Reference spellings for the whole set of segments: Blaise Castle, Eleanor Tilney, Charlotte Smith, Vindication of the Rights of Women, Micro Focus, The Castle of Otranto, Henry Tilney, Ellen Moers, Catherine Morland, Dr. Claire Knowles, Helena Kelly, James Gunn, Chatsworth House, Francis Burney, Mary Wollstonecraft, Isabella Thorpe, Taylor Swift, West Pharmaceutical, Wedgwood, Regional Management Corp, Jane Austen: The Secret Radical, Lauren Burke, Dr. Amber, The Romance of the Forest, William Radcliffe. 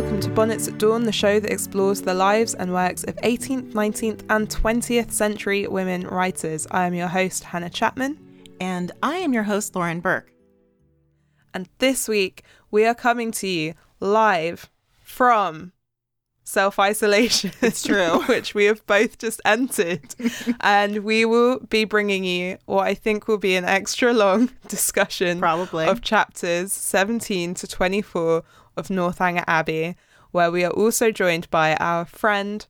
welcome to Bonnets at Dawn, the show that explores the lives and works of 18th, 19th and 20th century women writers. I am your host, Hannah Chapman. And I am your host, Lauren Burke. And this week, we are coming to you live from self-isolation. It's true. Which we have both just entered. And we will be bringing you what I think will be an extra long discussion of chapters 17 to 24 of Northanger Abbey, where we are also joined by our friend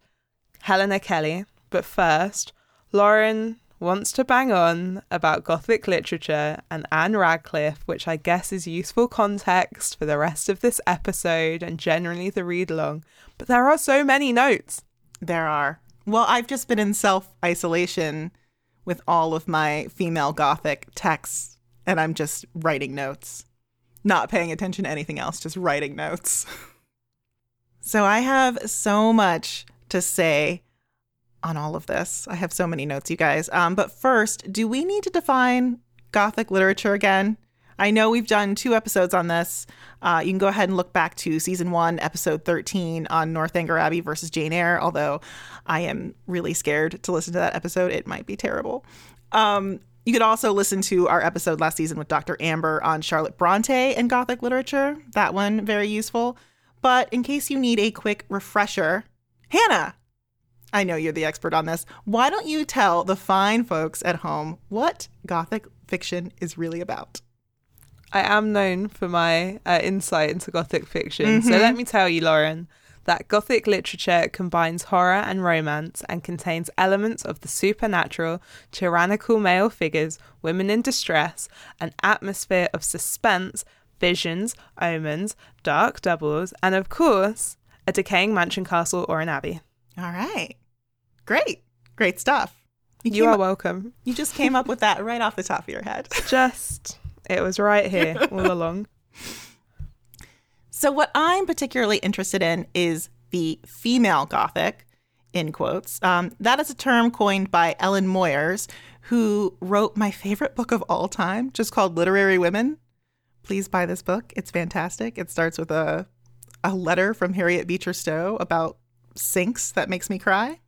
Helena Kelly. But first, Lauren wants to bang on about Gothic literature and Anne Radcliffe, which I guess is useful context for the rest of this episode and generally the read-along. But there are so many notes. There are. Well, I've just been in self-isolation with all of my female Gothic texts, and I'm just writing notes. Not paying attention to anything else, just writing notes. So I have so much to say on all of this. I have so many notes, you guys. But first, do we need to define Gothic literature again? I know we've done two episodes on this. You can go ahead and look back to season 1, episode 13 on Northanger Abbey versus Jane Eyre, although I am really scared to listen to that episode. It might be terrible. You could also listen to our episode last season with Dr. Amber on Charlotte Bronte and Gothic literature. That one, very useful. But in case you need a quick refresher, Hannah, I know you're the expert on this. Why don't you tell the fine folks at home what Gothic fiction is really about? I am known for my insight into Gothic fiction. Mm-hmm. So let me tell you, Lauren, that Gothic literature combines horror and romance and contains elements of the supernatural, tyrannical male figures, women in distress, an atmosphere of suspense, visions, omens, dark doubles, and of course, a decaying mansion castle or an abbey. All right. Great. Great stuff. You are welcome. You just came up with that right off the top of your head. It was right here all along. So what I'm particularly interested in is the female Gothic, in quotes. That is a term coined by Ellen Moers, who wrote my favorite book of all time, just called Literary Women. Please buy this book. It's fantastic. It starts with a letter from Harriet Beecher Stowe about sinks that makes me cry.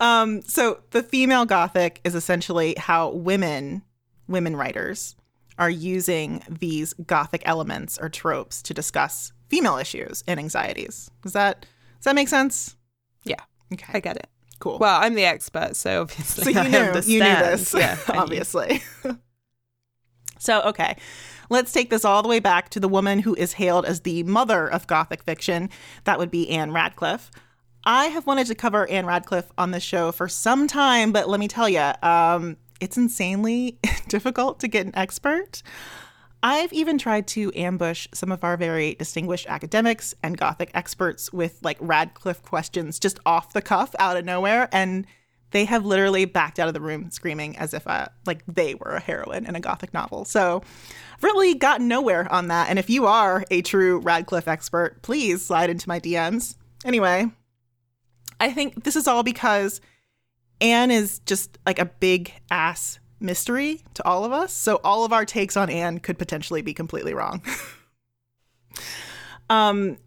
So the female Gothic is essentially how women writers are using these Gothic elements or tropes to discuss female issues and anxieties. Does that make sense? Yeah. Okay. I get it. Cool. Well, I'm the expert, so obviously you knew this. Yeah, obviously. So, okay. Let's take this all the way back to the woman who is hailed as the mother of Gothic fiction. That would be Anne Radcliffe. I have wanted to cover Anne Radcliffe on the show for some time, but let me tell you, it's insanely difficult to get an expert. I've even tried to ambush some of our very distinguished academics and Gothic experts with like Radcliffe questions just off the cuff out of nowhere. And they have literally backed out of the room screaming as if they were a heroine in a Gothic novel. So I've really gotten nowhere on that. And if you are a true Radcliffe expert, please slide into my DMs. Anyway, I think this is all because Anne is just like a big ass mystery to all of us. So all of our takes on Anne could potentially be completely wrong.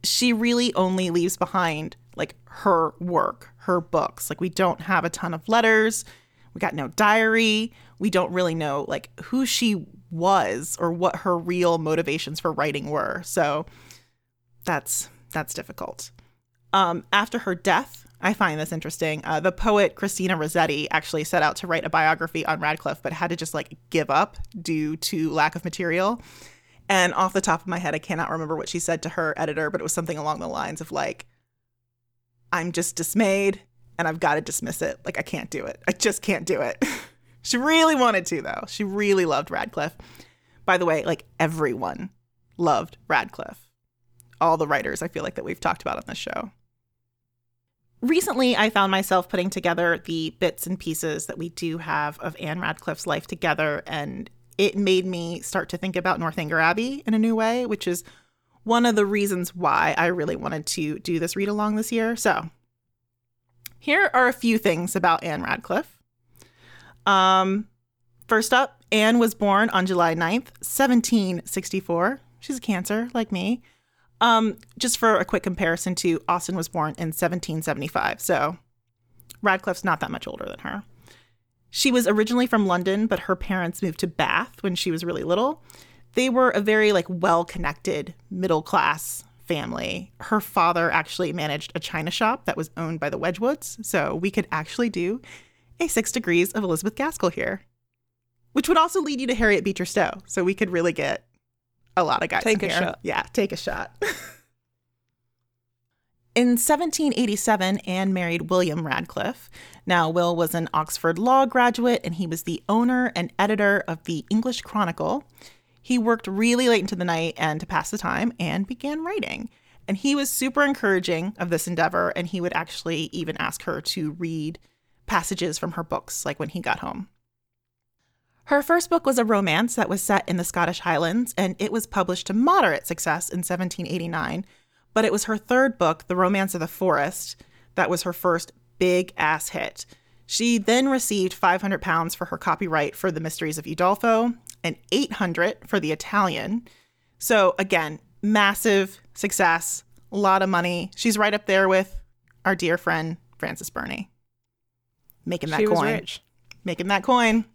She really only leaves behind like her work, her books. Like we don't have a ton of letters. We got no diary. We don't really know like who she was or what her real motivations for writing were. So that's difficult. After her death, I find this interesting. The poet Christina Rossetti actually set out to write a biography on Radcliffe, but had to just like give up due to lack of material. And off the top of my head, I cannot remember what she said to her editor, but it was something along the lines of like, I'm just dismayed and I've got to dismiss it. Like, I can't do it. I just can't do it. She really wanted to, though. She really loved Radcliffe. By the way, like everyone loved Radcliffe. All the writers I feel like that we've talked about on this show. Recently, I found myself putting together the bits and pieces that we do have of Anne Radcliffe's life together, and it made me start to think about Northanger Abbey in a new way, which is one of the reasons why I really wanted to do this read-along this year. So here are a few things about Anne Radcliffe. First up, Anne was born on July 9th, 1764. She's a Cancer, like me. Just for a quick comparison, to Austen was born in 1775, so Radcliffe's not that much older than her. She was originally from London, but her parents moved to Bath when she was really little. They were a very well-connected middle-class family. Her father actually managed a china shop that was owned by the Wedgwoods, so we could actually do a 6 Degrees of Elizabeth Gaskell here, which would also lead you to Harriet Beecher Stowe, so we could really get a lot of guys in here. Take a shot. Yeah, take a shot. In 1787, Anne married William Radcliffe. Now, Will was an Oxford Law graduate, and he was the owner and editor of the English Chronicle. He worked really late into the night and to pass the time and began writing. And he was super encouraging of this endeavor, and he would actually even ask her to read passages from her books, like when he got home. Her first book was a romance that was set in the Scottish Highlands, and it was published to moderate success in 1789, but it was her third book, The Romance of the Forest, that was her first big-ass hit. She then received £500 for her copyright for The Mysteries of Udolpho and $800 for The Italian. So again, massive success, a lot of money. She's right up there with our dear friend Francis Burney. Making that coin. She was rich. Making that coin.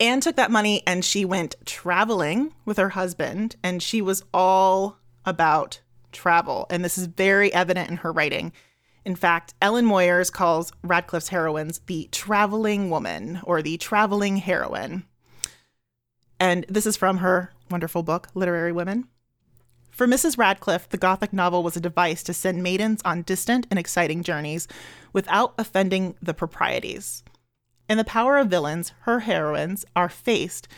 Anne took that money and she went traveling with her husband, and she was all about travel. And this is very evident in her writing. In fact, Ellen Moers calls Radcliffe's heroines the traveling woman or the traveling heroine. And this is from her wonderful book, Literary Women. For Mrs. Radcliffe, the Gothic novel was a device to send maidens on distant and exciting journeys without offending the proprieties. In the power of villains, her heroines are faced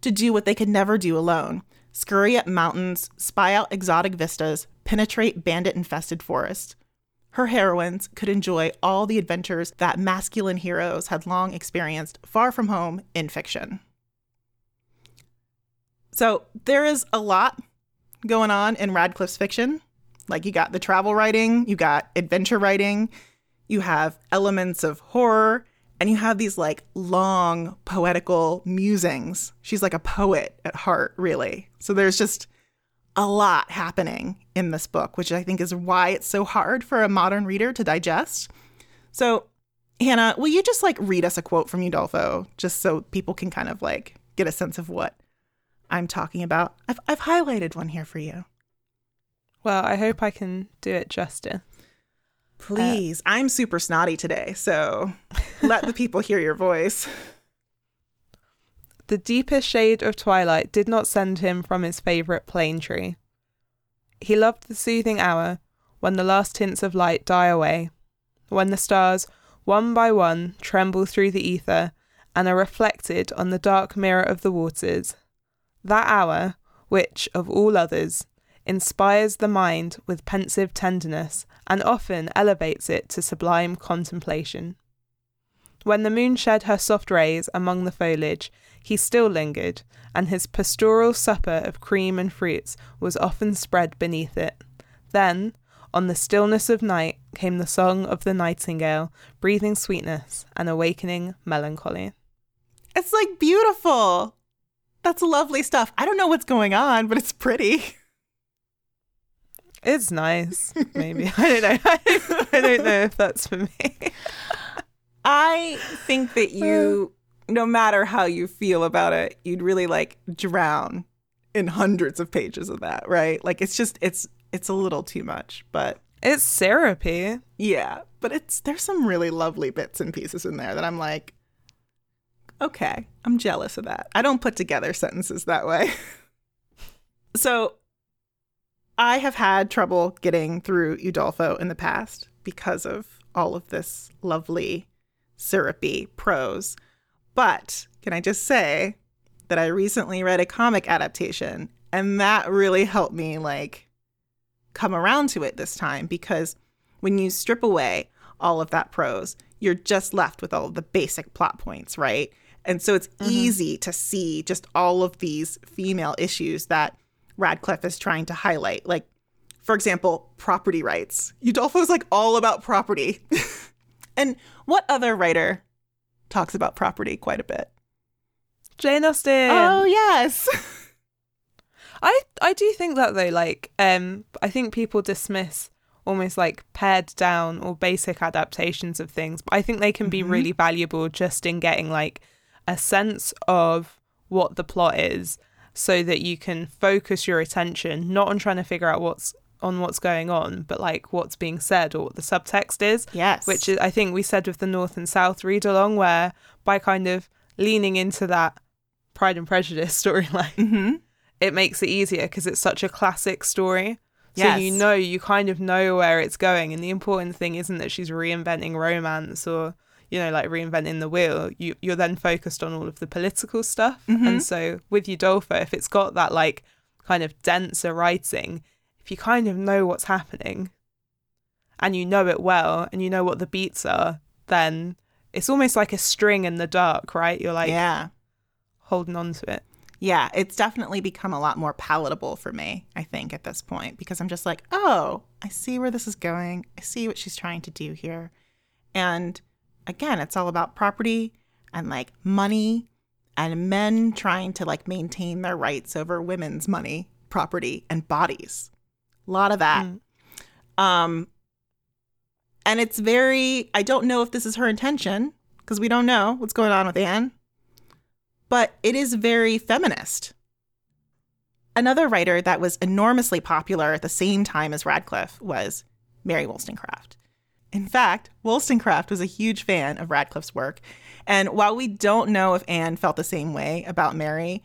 to do what they could never do alone. Scurry up mountains, spy out exotic vistas, penetrate bandit-infested forests. Her heroines could enjoy all the adventures that masculine heroes had long experienced far from home in fiction. So there is a lot going on in Radcliffe's fiction. Like, you got the travel writing, you got adventure writing, you have elements of horror, and you have these long poetical musings. She's like a poet at heart, really. So there's just a lot happening in this book, which I think is why it's so hard for a modern reader to digest. So Hannah, will you just read us a quote from Udolpho just so people can kind of get a sense of what I'm talking about? I've highlighted one here for you. Well, I hope I can do it justice. Please. I'm super snotty today, so let the people hear your voice. The deepest shade of twilight did not send him from his favourite plane tree. He loved the soothing hour when the last tints of light die away, when the stars, one by one, tremble through the ether and are reflected on the dark mirror of the waters. That hour, which, of all others, inspires the mind with pensive tenderness and often elevates it to sublime contemplation. When the moon shed her soft rays among the foliage, he still lingered, and his pastoral supper of cream and fruits was often spread beneath it. Then, on the stillness of night, came the song of the nightingale, breathing sweetness and awakening melancholy. It's beautiful. That's lovely stuff. I don't know what's going on, but it's pretty. It's nice, maybe. I don't know. I don't know if that's for me. I think that you, no matter how you feel about it, you'd really drown in hundreds of pages of that, right? It's just, it's a little too much, but it's therapy. Yeah, but there's some really lovely bits and pieces in there that I'm okay, I'm jealous of that. I don't put together sentences that way. So I have had trouble getting through Udolpho in the past because of all of this lovely, syrupy prose. But can I just say that I recently read a comic adaptation, and that really helped me come around to it this time, because when you strip away all of that prose, you're just left with all of the basic plot points, right? And so it's easy to see just all of these female issues that Radcliffe is trying to highlight. For example, property rights. Udolpho is all about property. And what other writer talks about property quite a bit? Jane Austen. Oh, yes. I do think that though, like, I think people dismiss almost like pared down or basic adaptations of things, but I think they can be really valuable just in getting like a sense of what the plot is, so that you can focus your attention not on trying to figure out what's going on, but like what's being said or what the subtext is. Yes, which is, I think we said with the North and South read along, where by kind of leaning into that Pride and Prejudice storyline, it makes it easier because it's such a classic story. So you know, you kind of know where it's going, and the important thing isn't that she's reinventing romance or, you know, like reinventing the wheel. You're then focused on all of the political stuff. And so with Udolpho, if it's got that like kind of denser writing, if you kind of know what's happening and you know it well and you know what the beats are, then it's almost like a string in the dark, right? You're like holding on to it. Yeah, it's definitely become a lot more palatable for me, I think, at this point, because I'm just like, oh, I see where this is going. I see what she's trying to do here. And again, it's all about property and like money and men trying to like maintain their rights over women's money, property, and bodies. A lot of that. And it's very, I don't know if this is her intention, because we don't know what's going on with Anne. But it is very feminist. Another writer that was enormously popular at the same time as Radcliffe was Mary Wollstonecraft. In fact, Wollstonecraft was a huge fan of Radcliffe's work. And while we don't know if Anne felt the same way about Mary,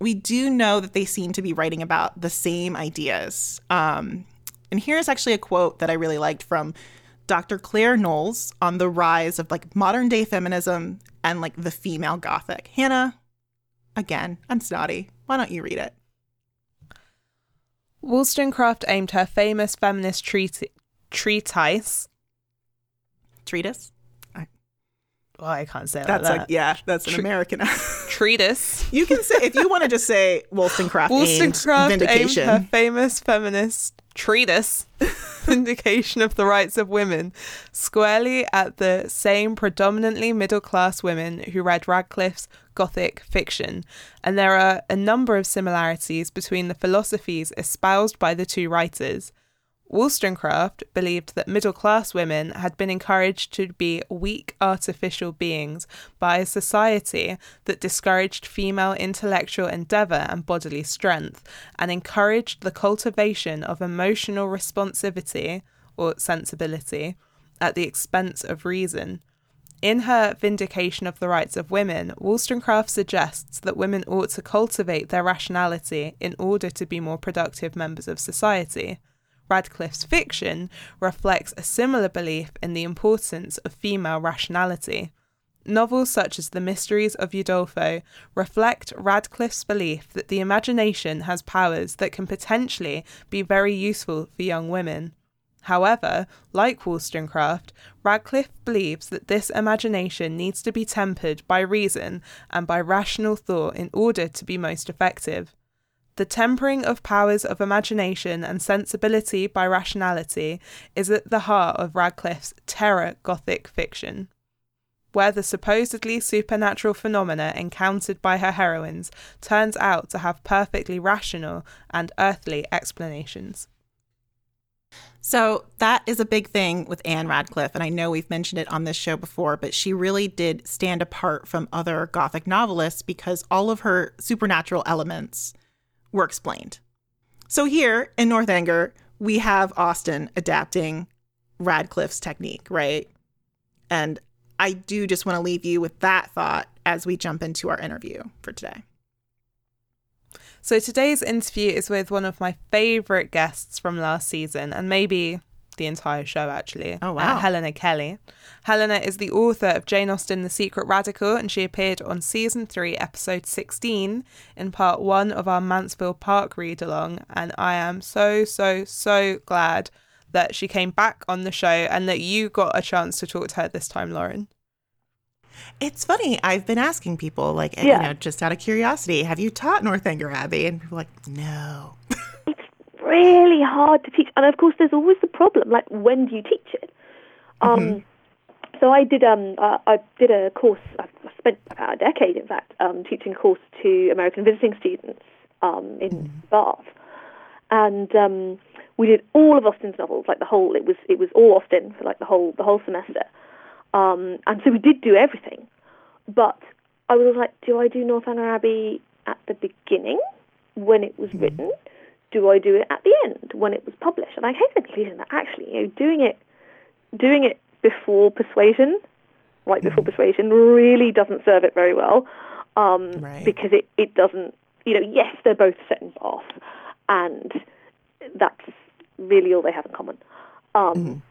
we do know that they seem to be writing about the same ideas. And here's actually a quote that I really liked from Dr. Claire Knowles on the rise of like modern day feminism and like the female Gothic. Hannah, again, I'm snotty. Why don't you read it? Wollstonecraft aimed her famous feminist treatise. I can't say it that's like that. Yeah, that's an American treatise. You can say, if you want to just say Wollstonecraft aimed her famous feminist treatise, Vindication of the Rights of Women, squarely at the same predominantly middle-class women who read Radcliffe's Gothic fiction. And there are a number of similarities between the philosophies espoused by the two writers. Wollstonecraft believed that middle-class women had been encouraged to be weak, artificial beings by a society that discouraged female intellectual endeavour and bodily strength, and encouraged the cultivation of emotional responsivity or sensibility at the expense of reason. In her Vindication of the Rights of Women, Wollstonecraft suggests that women ought to cultivate their rationality in order to be more productive members of society. Radcliffe's fiction reflects a similar belief in the importance of female rationality. Novels such as The Mysteries of Udolpho reflect Radcliffe's belief that the imagination has powers that can potentially be very useful for young women. However, like Wollstonecraft, Radcliffe believes that this imagination needs to be tempered by reason and by rational thought in order to be most effective. The tempering of powers of imagination and sensibility by rationality is at the heart of Radcliffe's terror Gothic fiction, where the supposedly supernatural phenomena encountered by her heroines turns out to have perfectly rational and earthly explanations. So that is a big thing with Anne Radcliffe, and I know we've mentioned it on this show before, but she really did stand apart from other Gothic novelists because all of her supernatural elements were explained. So here in Northanger, we have Austen adapting Radcliffe's technique, right? And I do just want to leave you with that thought as we jump into our interview for today. So today's interview is with one of my favorite guests from last season, and maybe the entire show, actually. Oh, wow. Helena Kelly. Helena is the author of Jane Austen: The Secret Radical, and she appeared on season 3, episode 16 in part 1 of our Mansfield Park read along, and I am so glad that she came back on the show and that you got a chance to talk to her this time, Lauren. It's funny, I've been asking people, like, you know, just out of curiosity, have you taught Northanger Abbey? And people are like, no. Really hard to teach, and of course there's always the problem, like, when do you teach it? So I did a course. I spent about a decade, in fact, teaching a course to American visiting students in Bath. And we did all of Austen's novels, like the whole. It was all Austen for like the whole semester. And so we did do everything. But I was like, do I do Northanger Abbey at the beginning when it was written? Do I do it at the end when it was published? And I came to the conclusion that actually, you know, doing it before Persuasion, right before Persuasion, really doesn't serve it very well, because it doesn't. You know, yes, they're both set in Bath, and that's really all they have in common. And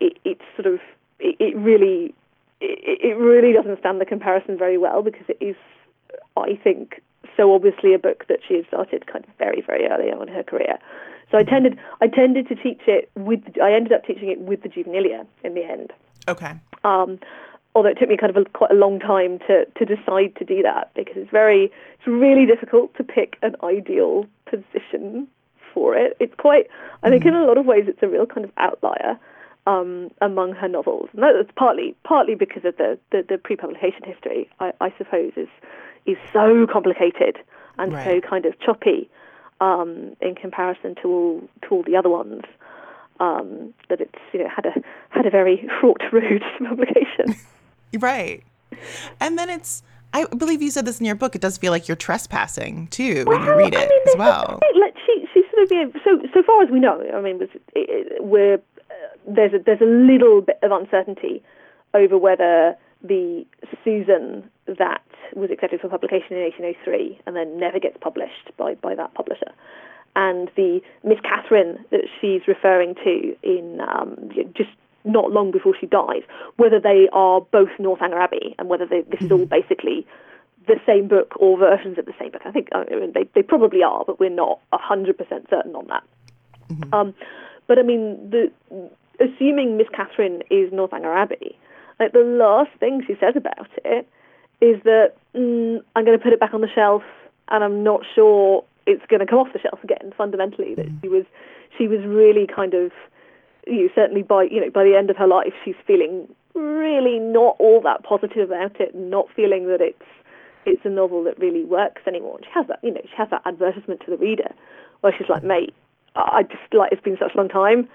it's sort of it really doesn't stand the comparison very well, because it is, I think, so obviously a book that she had started kind of very, very early on in her career. So I tended to teach it with, I ended up teaching it with the juvenilia in the end. Okay. Although it took me kind of quite a long time to decide to do that, because it's really difficult to pick an ideal position for it. It's quite, I think in a lot of ways it's a real kind of outlier among her novels. And that's partly because of the pre-publication history, I suppose, is so complicated and so kind of choppy in comparison to all the other ones, that it's, you know, had a very fraught road to publication. Right. And then it's, I believe you said this in your book, it does feel like you're trespassing too when you read it, I mean, as well. Like she sort of, you know, so far as we know, I mean, there's a little bit of uncertainty over whether the Susan that was accepted for publication in 1803 and then never gets published by that publisher, and the Miss Catherine that she's referring to in just not long before she dies, whether they are both Northanger Abbey and whether this is all basically the same book or versions of the same book. I think, I mean, they probably are, but we're not 100% certain on that. But I mean, assuming Miss Catherine is Northanger Abbey, like the last thing she says about it is that I'm going to put it back on the shelf, and I'm not sure it's going to come off the shelf again. Fundamentally, that she was really kind of, you know, certainly by the end of her life, she's feeling really not all that positive about it, and not feeling that it's a novel that really works anymore. And she has that advertisement to the reader where she's like, mate, I just, like, it's been such a long time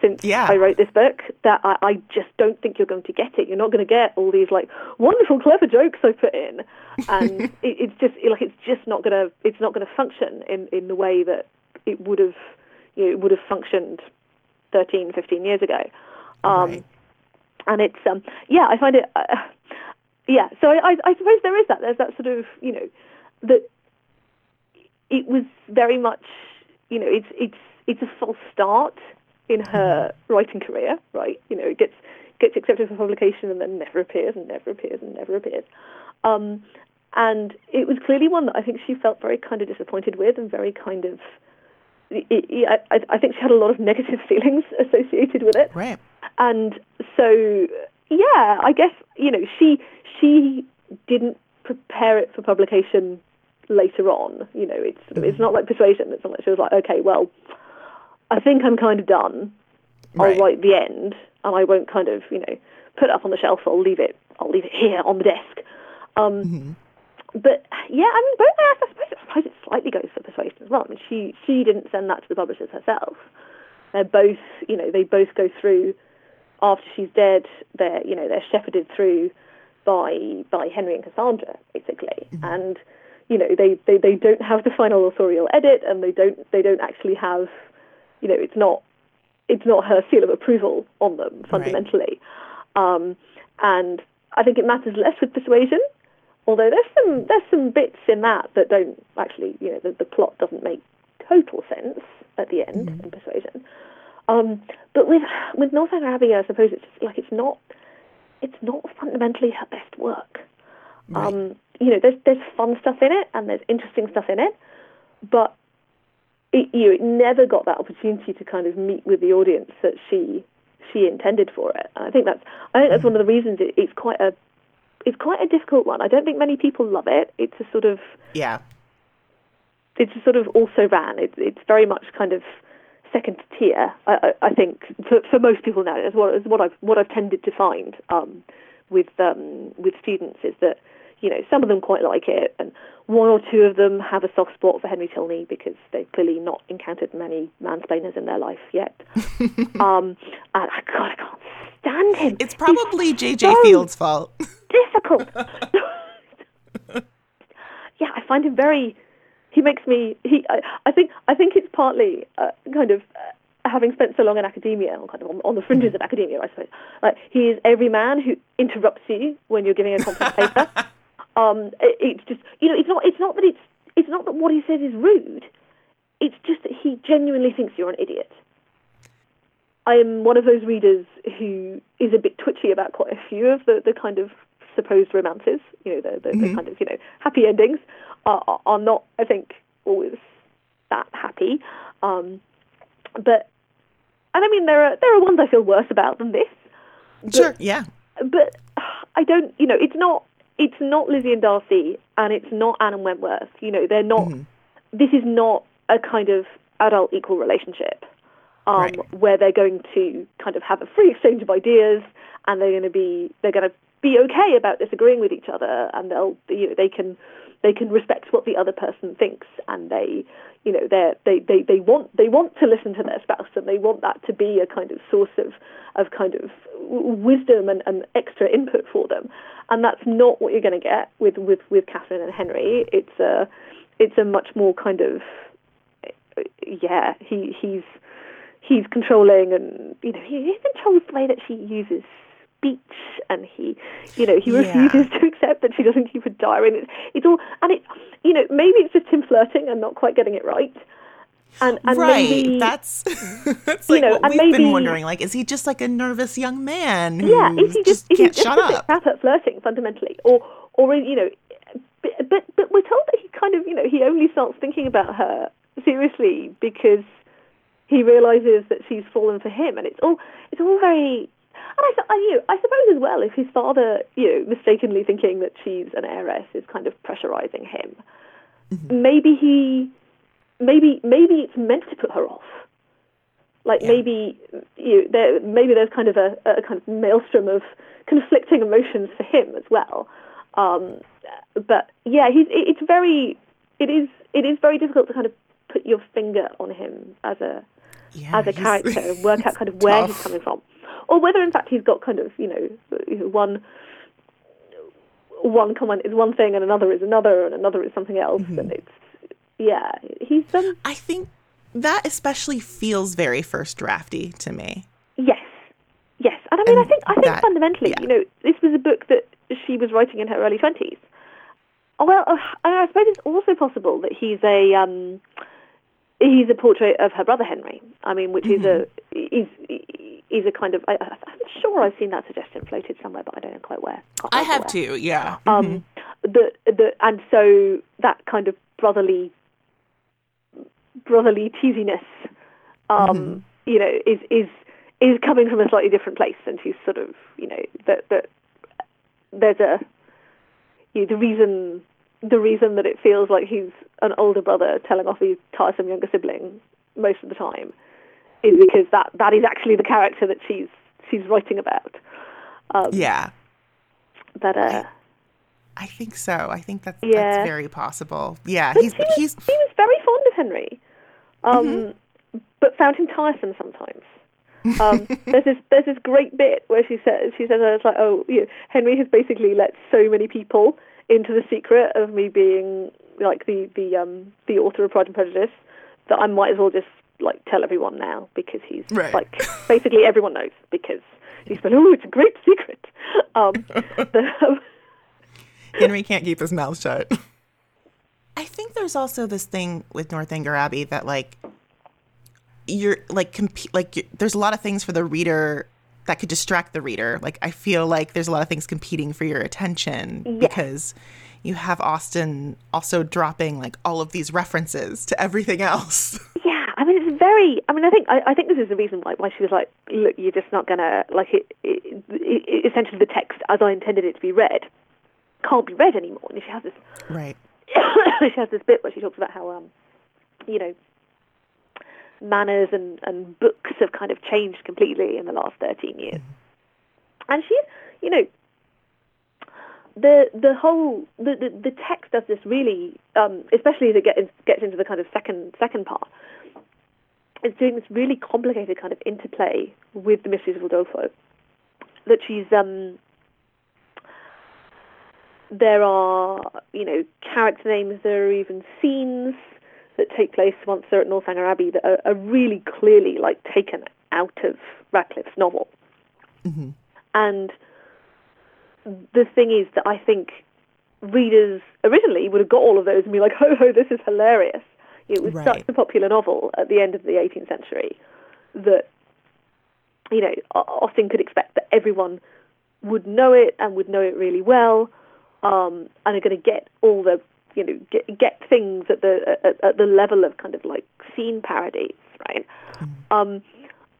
since I wrote this book that I just don't think you're going to get it. You're not going to get all these like wonderful clever jokes I put in, and it's just not going to function in the way that it would have functioned 13, 15 years ago. And it's I find it So I suppose there is that. There's that sort of, you know, that it was very much, you know, it's a false start in her writing career, right? You know, it gets accepted for publication and then never appears. And it was clearly one that I think she felt very kind of disappointed with, and very kind of, I think she had a lot of negative feelings associated with it. Right. And so, yeah, I guess, you know, she didn't prepare it for publication later on. You know, it's not like Persuasion. It's not like she was like, okay, well, I think I'm kind of done. I'll write the end, and I won't kind of, you know, put it up on the shelf. I'll leave it here on the desk. But yeah, I mean, both. I suppose it slightly goes for Persuasion as well. I mean, she didn't send that to the publishers herself. They're both, you know, they both go through after she's dead. They're, you know, they're shepherded through by Henry and Cassandra basically, and you know they don't have the final authorial edit, and they don't actually have. You know, it's not her seal of approval on them fundamentally, and I think it matters less with Persuasion. Although there's some bits in that don't actually, you know, the plot doesn't make total sense at the end in Persuasion. But with Northanger Abbey, I suppose it's just, like, it's not fundamentally her best work. Right. You know, there's fun stuff in it and there's interesting stuff in it, but it never got that opportunity to kind of meet with the audience that she intended for it. And I think that's one of the reasons it's quite a difficult one. I don't think many people love it. It's a sort of It's a sort of also ran. It's very much kind of second tier. I think for most people now, is what I've tended to find with students is that you know, some of them quite like it, and one or two of them have a soft spot for Henry Tilney because they've clearly not encountered many mansplainers in their life yet. And God, I can't stand him. It's probably J.J. Field's fault. Difficult. Yeah, I find him very... I think it's partly kind of... having spent so long in academia, kind of on the fringes of academia, I suppose, like, he is every man who interrupts you when you're giving a conference paper. It's just, you know, it's not that what he says is rude. It's just that he genuinely thinks you're an idiot. I am one of those readers who is a bit twitchy about quite a few of the kind of supposed romances. You know, the kind of, you know, happy endings are not, I think, always that happy. But, and I mean, there are ones I feel worse about than this. But, sure, yeah. But I don't, you know, it's not Lizzie and Darcy, and it's not Anne and Wentworth. You know, they're not. This is not a kind of adult equal relationship where they're going to kind of have a free exchange of ideas, and they're going to be okay about disagreeing with each other, and they can respect what the other person thinks, and they want to listen to their spouse, and they want that to be a kind of source of kind of wisdom and extra input for them. And that's not what you're going to get with Catherine and Henry. It's a much more kind of, yeah, he's controlling, and you know, he controls the way that she uses speech, and he refuses to accept that she doesn't keep a diary, and it's all, you know, maybe it's just him flirting and not quite getting it right. And right, maybe, that's it's like, you know, what we've been wondering, like, is he just like a nervous young man who is he just crap at flirting fundamentally, or you know, but we're told that he kind of, you know, he only starts thinking about her seriously because he realizes that she's fallen for him, and it's all very. And I suppose as well, if his father, you know, mistakenly thinking that she's an heiress is kind of pressurizing him, maybe it's meant to put her off. Like, maybe, you know, there's kind of a kind of maelstrom of conflicting emotions for him as well. But yeah, it is very difficult to kind of put your finger on him as a character and work out kind of where he's coming from. Or whether, in fact, he's got kind of, you know, one comment is one thing, and another is another, and another is something else. And it's, yeah, he's done. I think that especially feels very first drafty to me. Yes. And I mean, and I think that, fundamentally, you know, this was a book that she was writing in her early 20s. Well, I suppose it's also possible that he's a portrait of her brother Henry. I mean, which is a kind of... I'm sure I've seen that suggestion floated somewhere, but I don't know quite where. I have too, yeah. And so that kind of brotherly teasiness, you know, is coming from a slightly different place, and she's sort of, you know, that there's a... You know, the reason that it feels like he's an older brother telling off his tiresome younger sibling most of the time is because that is actually the character that she's writing about. But I think so. I think that's very possible. Yeah, but he was very fond of Henry, but found him tiresome sometimes. There's this great bit where she says it's like, oh, you know, Henry has basically let so many people into the secret of me being like the author of Pride and Prejudice that I might as well just like tell everyone now, because he's like basically everyone knows because he's been, oh, it's a great secret. Henry can't keep his mouth shut. I think there's also this thing with Northanger Abbey that like you're like there's a lot of things for the reader that could distract the reader. Like, I feel like there's a lot of things competing for your attention because you have Austen also dropping like all of these references to everything else. I mean, it's very. I mean, I think this is the reason why she was like, look, you're just not gonna like it. Essentially, the text as I intended it to be read can't be read anymore. And she has this. Right. She has this bit where she talks about how, you know, manners and books have kind of changed completely in the last 13 years, and she, you know, the text does this really, especially as it gets into the kind of second part, is doing this really complicated kind of interplay with the Mysteries of Udolpho. That she's there are, you know, character names, there are even scenes that take place once they're at Northanger Abbey that are really clearly like taken out of Radcliffe's novel. Mm-hmm. And the thing is that I think readers originally would have got all of those and be like, ho ho, this is hilarious. It was such a popular novel at the end of the 18th century that, you know, Austen could expect that everyone would know it and would know it really well, and are going to get all the, you know, get things at the level of kind of like scene parodies, right? Mm.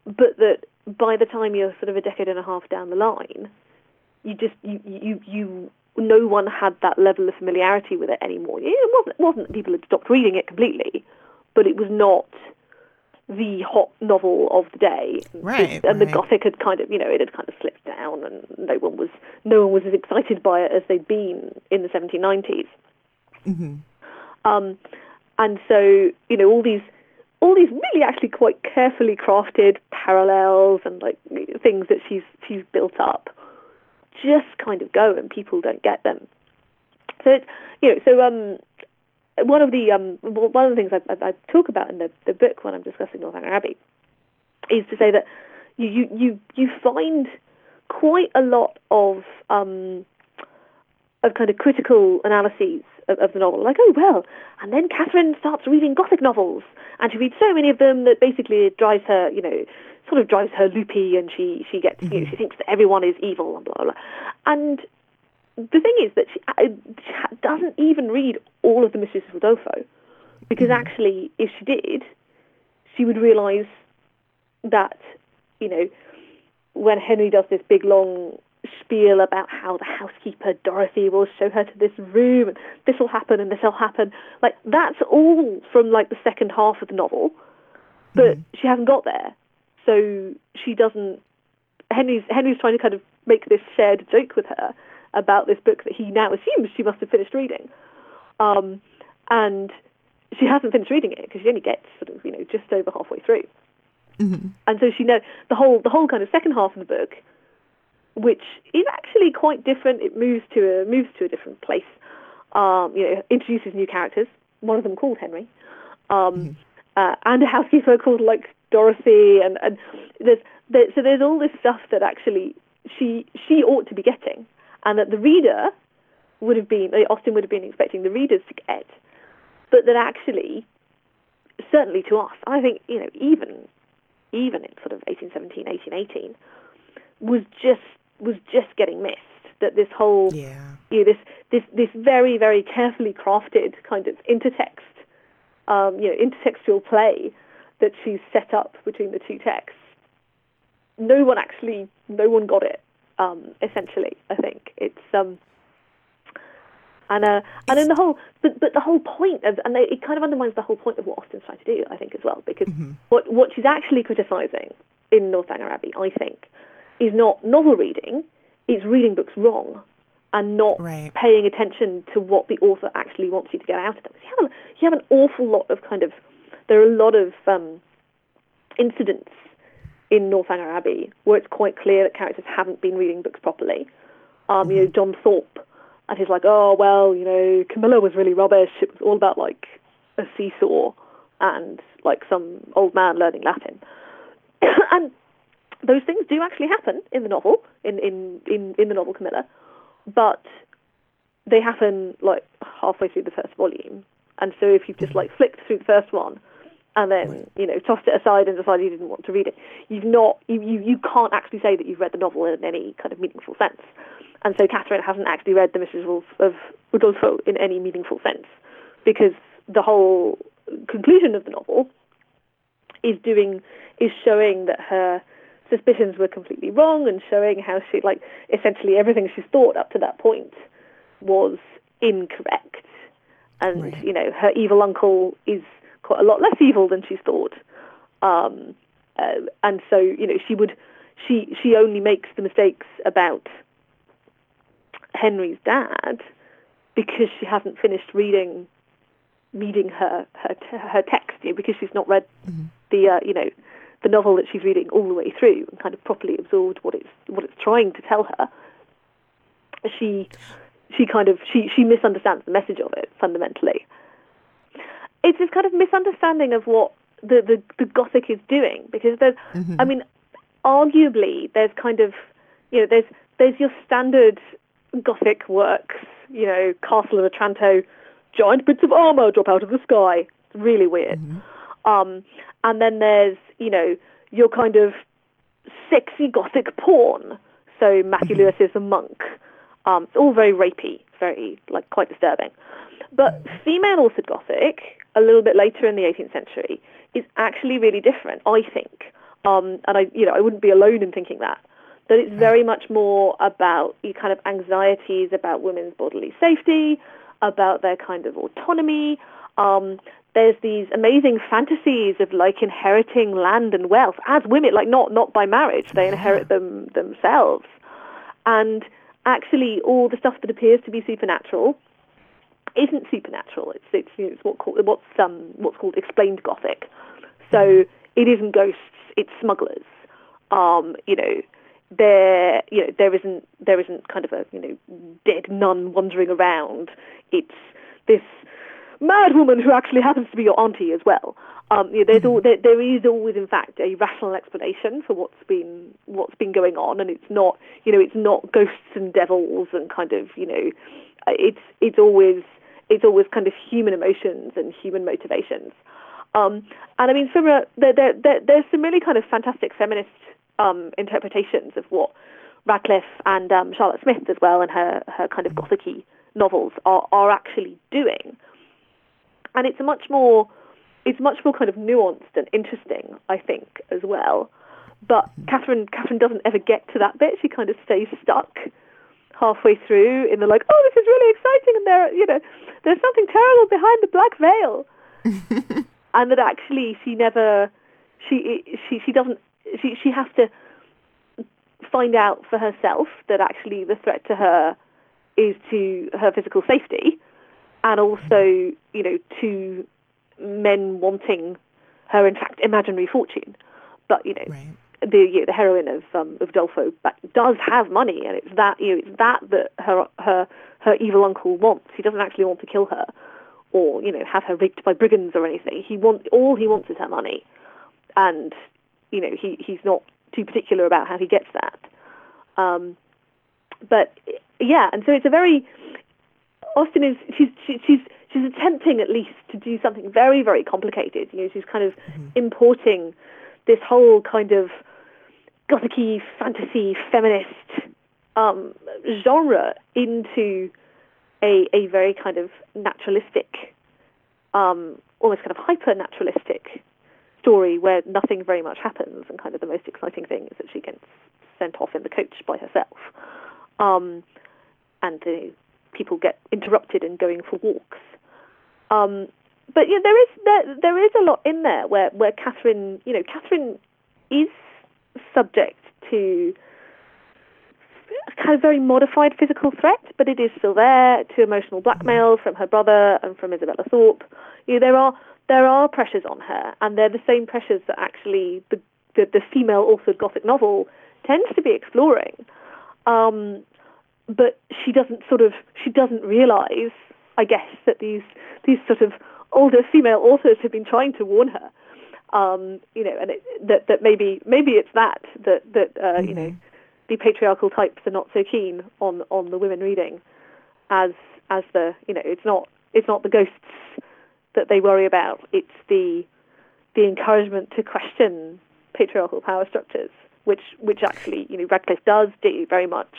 But that by the time you're sort of a decade and a half down the line, you no one had that level of familiarity with it anymore. It wasn't that people had stopped reading it completely, but it was not the hot novel of the day. And the Gothic had kind of, you know, it had kind of slipped down, and no one was as excited by it as they'd been in the 1790s. Mm-hmm. And so, you know, all these really actually quite carefully crafted parallels and like things that she's built up just kind of go and people don't get them. So it's, you know, so one of the things I talk about in the book when I'm discussing Northanger Abbey is to say that you find quite a lot of kind of critical analyses of the novel, like, oh well, and then Catherine starts reading Gothic novels, and she reads so many of them that basically it drives her, you know, sort of drives her loopy, and she gets, mm-hmm. you know, she thinks that everyone is evil and blah blah blah. And the thing is that she doesn't even read all of the Mysteries of Udolpho, because mm-hmm. actually, if she did, she would realise that, you know, when Henry does this big long spiel about how the housekeeper Dorothy will show her to this room and this will happen and this will happen, like that's all from like the second half of the novel, but mm-hmm. she hasn't got there, so she doesn't. Henry's trying to kind of make this shared joke with her about this book that he now assumes she must have finished reading, and she hasn't finished reading it because she only gets sort of, you know, just over halfway through. Mm-hmm. And so she knows the whole kind of second half of the book, which is actually quite different. It moves to a different place. You know, introduces new characters. One of them called Henry, mm-hmm. And a housekeeper called like Dorothy. And there's all this stuff that actually she ought to be getting, and that the reader would have been, Austen would have been expecting the readers to get, but that actually, certainly to us, I think, you know, even in sort of 1817, 1818, was just getting missed. That this whole, you know, this very, very carefully crafted kind of intertext, you know, intertextual play that she's set up between the two texts, no one got it. Essentially, I think it's and in the whole, but the whole point of, and it kind of undermines the whole point of what Austen's trying to do, I think, as well, because mm-hmm. what she's actually criticising in Northanger Abbey, I think, is not novel reading, it's reading books wrong and not paying attention to what the author actually wants you to get out of them. You have an awful lot of kind of, there are a lot of incidents in Northanger Abbey where it's quite clear that characters haven't been reading books properly. Mm-hmm. You know, John Thorpe, and he's like, oh, well, you know, Camilla was really rubbish. It was all about like a seesaw and like some old man learning Latin. And those things do actually happen in the novel, in the novel Camilla, but they happen like halfway through the first volume. And so if you've just like flicked through the first one and then, you know, tossed it aside and decided you didn't want to read it, you can't actually say that you've read the novel in any kind of meaningful sense. And so Catherine hasn't actually read The Mysteries of Udolpho in any meaningful sense, because the whole conclusion of the novel is showing that her suspicions were completely wrong, and showing how she, like, essentially everything she thought up to that point was incorrect. And, you know, her evil uncle is quite a lot less evil than she thought. And so, you know, she only makes the mistakes about Henry's dad because she hasn't finished reading her text, you know, because she's not read the novel that she's reading all the way through and kind of properly absorbed what it's trying to tell her. She misunderstands the message of it fundamentally. It's this kind of misunderstanding of what the Gothic is doing, because there's, I mean, arguably there's kind of, you know, there's your standard Gothic works, you know, Castle of Otranto, giant bits of armour drop out of the sky. It's really weird. And then there's, you know, your kind of sexy Gothic porn. So Matthew Lewis is a monk. It's all very rapey, very, like, quite disturbing. But female-authored Gothic, a little bit later in the 18th century, is actually really different, I think. And I wouldn't be alone in thinking that. That it's very much more about your kind of anxieties about women's bodily safety, about their kind of autonomy. There's these amazing fantasies of, like, inheriting land and wealth as women, like, not by marriage, they inherit them themselves. And actually all the stuff that appears to be supernatural isn't supernatural. It's what's called explained Gothic. So it isn't ghosts, it's smugglers. There isn't kind of a dead nun wandering around. It's this mad woman who actually happens to be your auntie as well. There is always, in fact, a rational explanation for what's been going on, and it's not ghosts and devils and kind of it's always kind of human emotions and human motivations. And I mean, there's some really kind of fantastic feminist interpretations of what Radcliffe and Charlotte Smith as well, and her kind of Gothic-y novels are actually doing. And it's much more kind of nuanced and interesting, I think, as well. But Catherine doesn't ever get to that bit. She kind of stays stuck halfway through in the, like, oh, this is really exciting, and there's something terrible behind the black veil, and that actually she has to find out for herself that actually the threat to her is to her physical safety, and also, to men wanting her, in fact, imaginary fortune. But, the heroine of Udolpho does have money, and it's that her evil uncle wants. He doesn't actually want to kill her or, have her raped by brigands or anything. All he wants is her money. And, he's not too particular about how he gets that. And so it's a very... Austen is she's attempting at least to do something very, very complicated. She's kind of importing this whole kind of Gothic-y, fantasy, feminist genre into a very kind of naturalistic, almost kind of hyper-naturalistic story where nothing very much happens, and kind of the most exciting thing is that she gets sent off in the coach by herself. And the people get interrupted in going for walks, but there is a lot in there where Catherine is subject to kind of very modified physical threat, but it is still there, to emotional blackmail from her brother and from Isabella Thorpe. There are pressures on her, and they're the same pressures that actually the female-authored Gothic novel tends to be exploring. But she doesn't realise, I guess, that these sort of older female authors have been trying to warn her, and maybe it's that the patriarchal types are not so keen on the women reading, as it's not the ghosts that they worry about, it's the encouragement to question patriarchal power structures, which actually Radcliffe does do very much.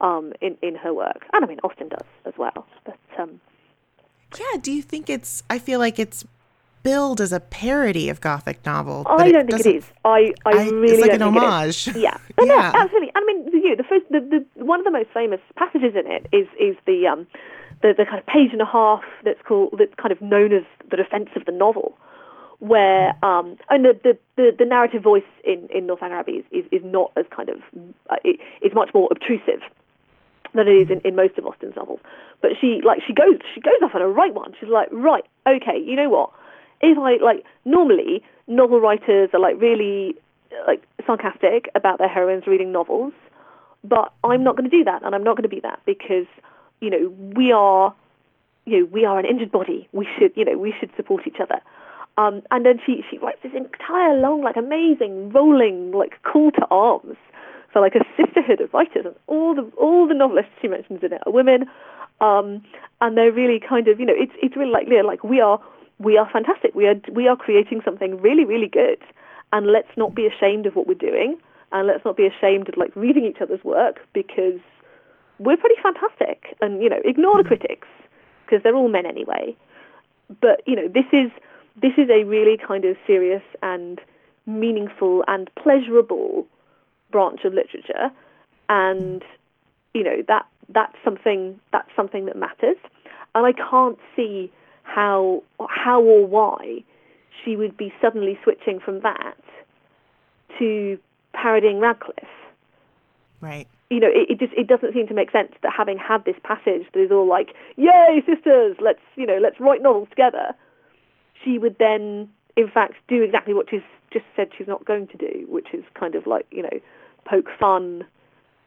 In her work. And I mean, Austen does as well. But do you think it's... I feel like it's billed as a parody of Gothic novel. I don't think it is. I really don't think it is. It's like an homage. Yeah. But yeah. No, absolutely. And I mean, the one of the most famous passages in it is the kind of page and a half that's kind of known as the defense of the novel, where and the narrative voice in Northanger Abbey is not as kind of... it's much more obtrusive. than it is in most of Austen's novels. But she goes off on a right one. She's like, right, okay, you know what? If I normally novel writers are really sarcastic about their heroines reading novels, but I'm not going to do that, and I'm not going to be that, because we are an injured body. We should support each other. And then she writes this entire long, amazing, rolling, call to arms for a sisterhood of writers, and all the novelists she mentions in it are women, and they're really it's really we are fantastic. We are creating something really, really good, and let's not be ashamed of what we're doing, and let's not be ashamed of reading each other's work, because we're pretty fantastic. And ignore the critics, because they're all men anyway. But this is a really serious and meaningful and pleasurable branch of literature, and that's something that matters. And I can't see how or why she would be suddenly switching from that to parodying Radcliffe. Right. It doesn't seem to make sense that, having had this passage that is all yay, sisters, let's write novels together, she would then, in fact, do exactly what she's just said she's not going to do, which is poke fun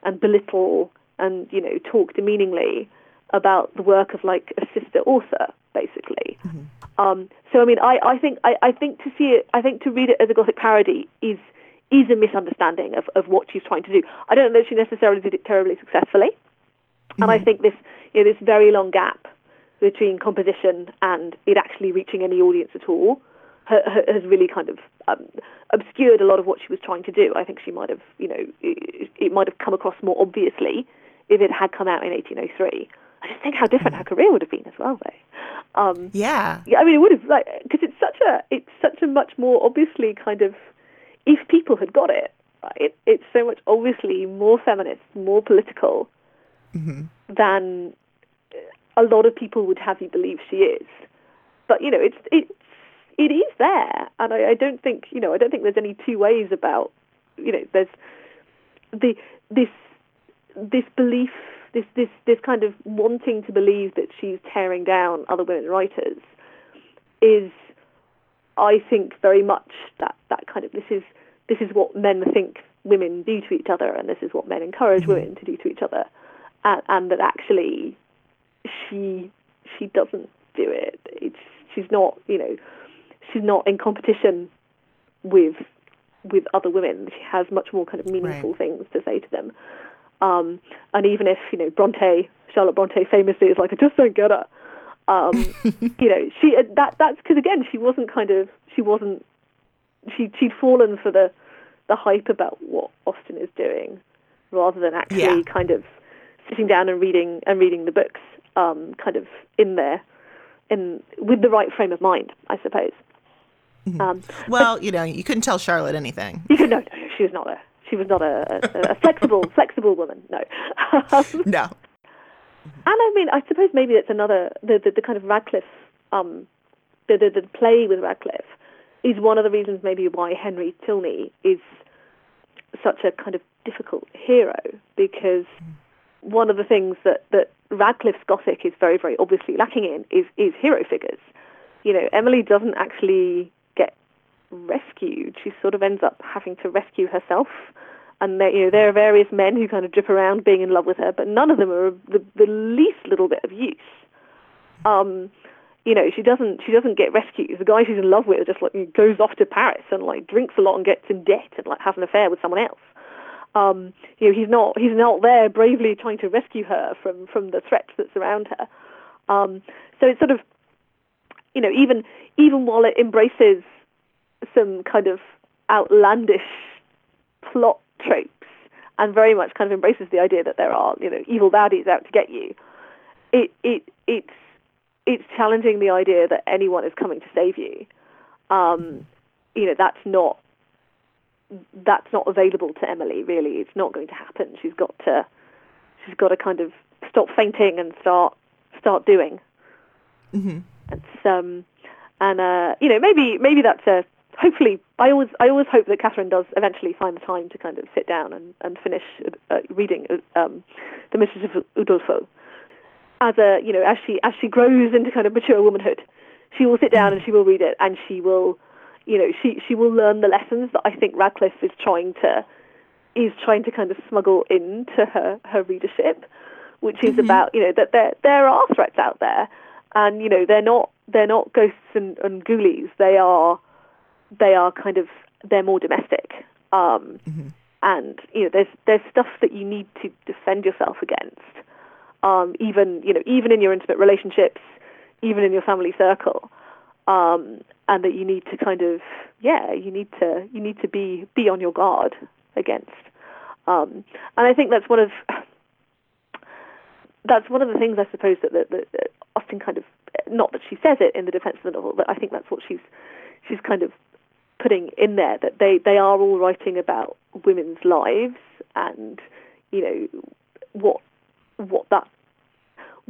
and belittle and, talk demeaningly about the work of a sister author, basically. Mm-hmm. I think to read it as a gothic parody is a misunderstanding of what she's trying to do. I don't know that she necessarily did it terribly successfully. Mm-hmm. And I think this very long gap between composition and it actually reaching any audience at all has really obscured a lot of what she was trying to do. I think she might have, it might have come across more obviously if it had come out in 1803. I just think how different her career would have been as well, though. Yeah. I mean, it would have, because it's such a much more obviously if people had got it, right, it's so much obviously more feminist, more political, mm-hmm, than a lot of people would have you believe she is. But it is there, and I don't think there's any two ways about. There's this belief, this wanting to believe that she's tearing down other women writers is, I think, very much that this is what men think women do to each other, and this is what men encourage women to do to each other, and that actually she doesn't do it. She's not in competition with other women. She has much more meaningful things to say to them. And even if Charlotte Bronte famously is I just don't get her. That's because, again, she'd fallen for the hype about what Austen is doing, rather than actually sitting down and reading the books, with the right frame of mind, I suppose. Mm-hmm. You couldn't tell Charlotte anything. No, she was not there. She was not a flexible woman, no. No. And I suppose maybe that's another, the kind of Radcliffe, the play with Radcliffe is one of the reasons maybe why Henry Tilney is such a difficult hero, because one of the things that Radcliffe's Gothic is very, very obviously lacking in is hero figures. Emily doesn't actually get rescued. She sort of ends up having to rescue herself. And there are various men who drip around being in love with her, but none of them are the least little bit of use. She doesn't get rescued. The guy she's in love with just goes off to Paris and drinks a lot and gets in debt and has an affair with someone else. He's not there bravely trying to rescue her from the threats that surround her. So it's even while it embraces some outlandish plot tropes and very much embraces the idea that there are evil baddies out to get you, it's challenging the idea that anyone is coming to save you. That's not available to Emily, really. It's not going to happen. She's got to stop fainting and start doing. Mm-hmm. It's maybe that's a, hopefully, I always hope that Catherine does eventually find the time to sit down and finish reading The Mysteries of Udolpho. As she grows into kind of mature womanhood, she will sit down and she will read it, and she will, she will learn the lessons that I think Radcliffe is trying to kind of smuggle into her readership, which is about that there are threats out there, and they're not ghosts and ghoulies. They are kind of, they're more domestic, and there's stuff that you need to defend yourself against. Even in your intimate relationships, even in your family circle, and that you need to kind of you need to be on your guard against. And I think that's one of the things, I suppose, that Austen kind of, not that she says it in the defence of the novel, but I think that's what she's kind of putting in there, that they are all writing about women's lives and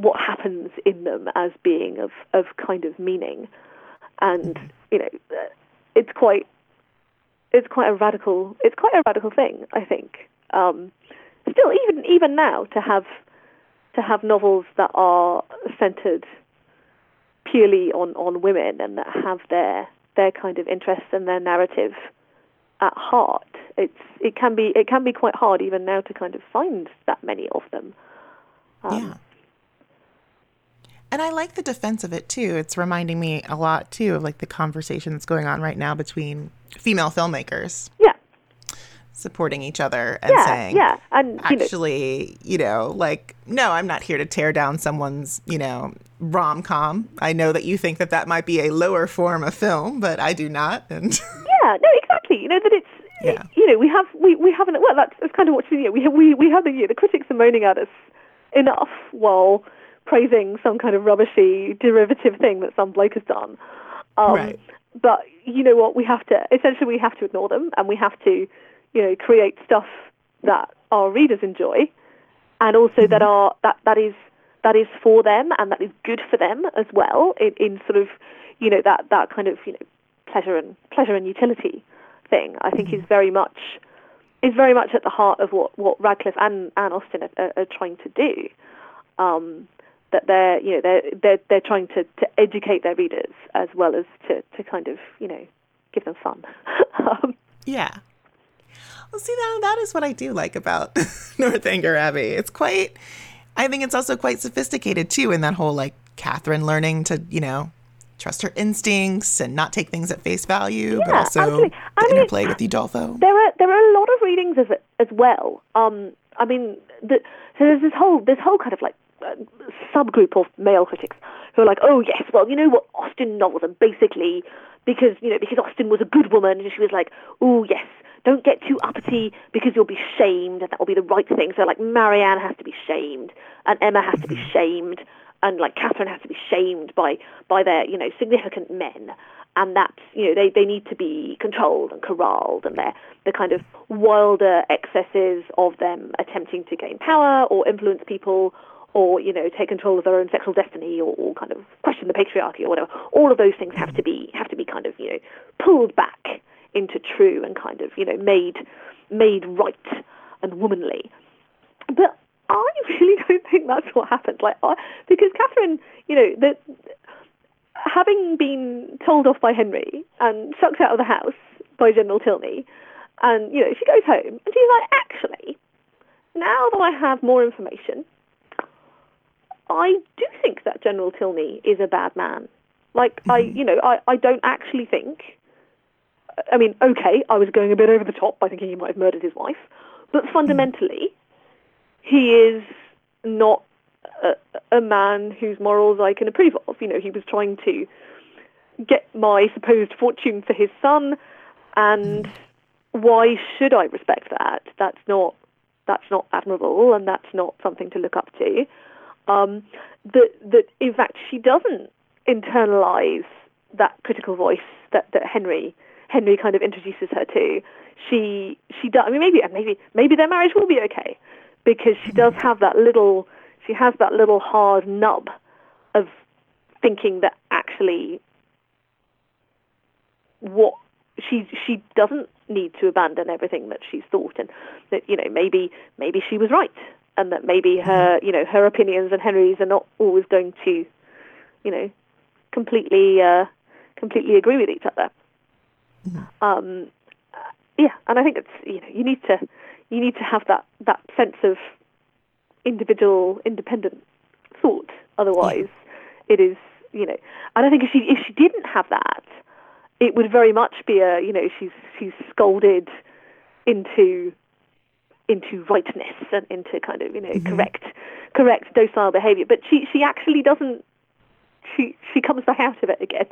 what happens in them as being of kind of meaning, and it's quite a radical thing, I think. Still, even now, to have novels that are centred purely on women and that have their kind of interests and their narrative at heart, it can be quite hard even now to kind of find that many of them. Yeah. And I like the defense of it, too. It's reminding me a lot, too, of, like, the conversation that's going on right now between female filmmakers. Yeah. Supporting each other and saying, and, actually, no, I'm not here to tear down someone's, rom-com. I know that you think that might be a lower form of film, but I do not. And yeah, no, exactly. That it's, we haven't, well, that's kind of what, the critics are moaning at us enough while praising some kind of rubbishy derivative thing that some bloke has done. Right. But you know what, we have to ignore them, and we have to, create stuff that our readers enjoy, and also that is for them and that is good for them as well, in sort of, that kind of, pleasure and utility thing, I think is very much at the heart of what Radcliffe and Austen are trying to do. That they're trying to educate their readers as well as to kind of, give them fun. Yeah. Well, see, that is what I do like about Northanger Abbey. It's quite, I think it's also quite sophisticated, too, in that whole, like, Catherine learning to, trust her instincts and not take things at face value, but also the interplay with Udolpho. There are a lot of readings of it as well. So there's this whole kind of, like, subgroup of male critics who are like, oh yes, well, you know what, Austen novels, and basically because Austen was a good woman, and she was like, oh yes, don't get too uppity because you'll be shamed, and that will be the right thing. So like Marianne has to be shamed, and Emma has to be shamed, and like Catherine has to be shamed by their significant men, and that's they need to be controlled and corralled, and the kind of wilder excesses of them attempting to gain power or influence people, or, take control of their own sexual destiny, or kind of question the patriarchy or whatever. All of those things have to be kind of, pulled back into true and kind of, made right and womanly. But I really don't think that's what happened. Like, because Catherine, having been told off by Henry and chucked out of the house by General Tilney, and, she goes home and she's like, actually, now that I have more information, I do think that General Tilney is a bad man. Like, I don't actually think... I mean, okay, I was going a bit over the top by thinking he might have murdered his wife, but fundamentally, he is not a man whose morals I can approve of. He was trying to get my supposed fortune for his son, and why should I respect that? That's not admirable, and that's not something to look up to. That in fact she doesn't internalise that critical voice that Henry kind of introduces her to. She does. I mean, maybe their marriage will be okay, because she does have that little hard nub of thinking that actually what she doesn't need to abandon everything that she's thought, and that maybe she was right and that maybe her, you know, her opinions and Henry's are not always going to, you know, completely agree with each other. Yeah, and I think it's, you know, you need to have that sense of individual, independent thought. Otherwise, it is, you know, and I think if she didn't have that, it would very much be a, you know, she's scolded into rightness and into kind of, you know, correct docile behaviour. But she actually doesn't. She comes back out of it again.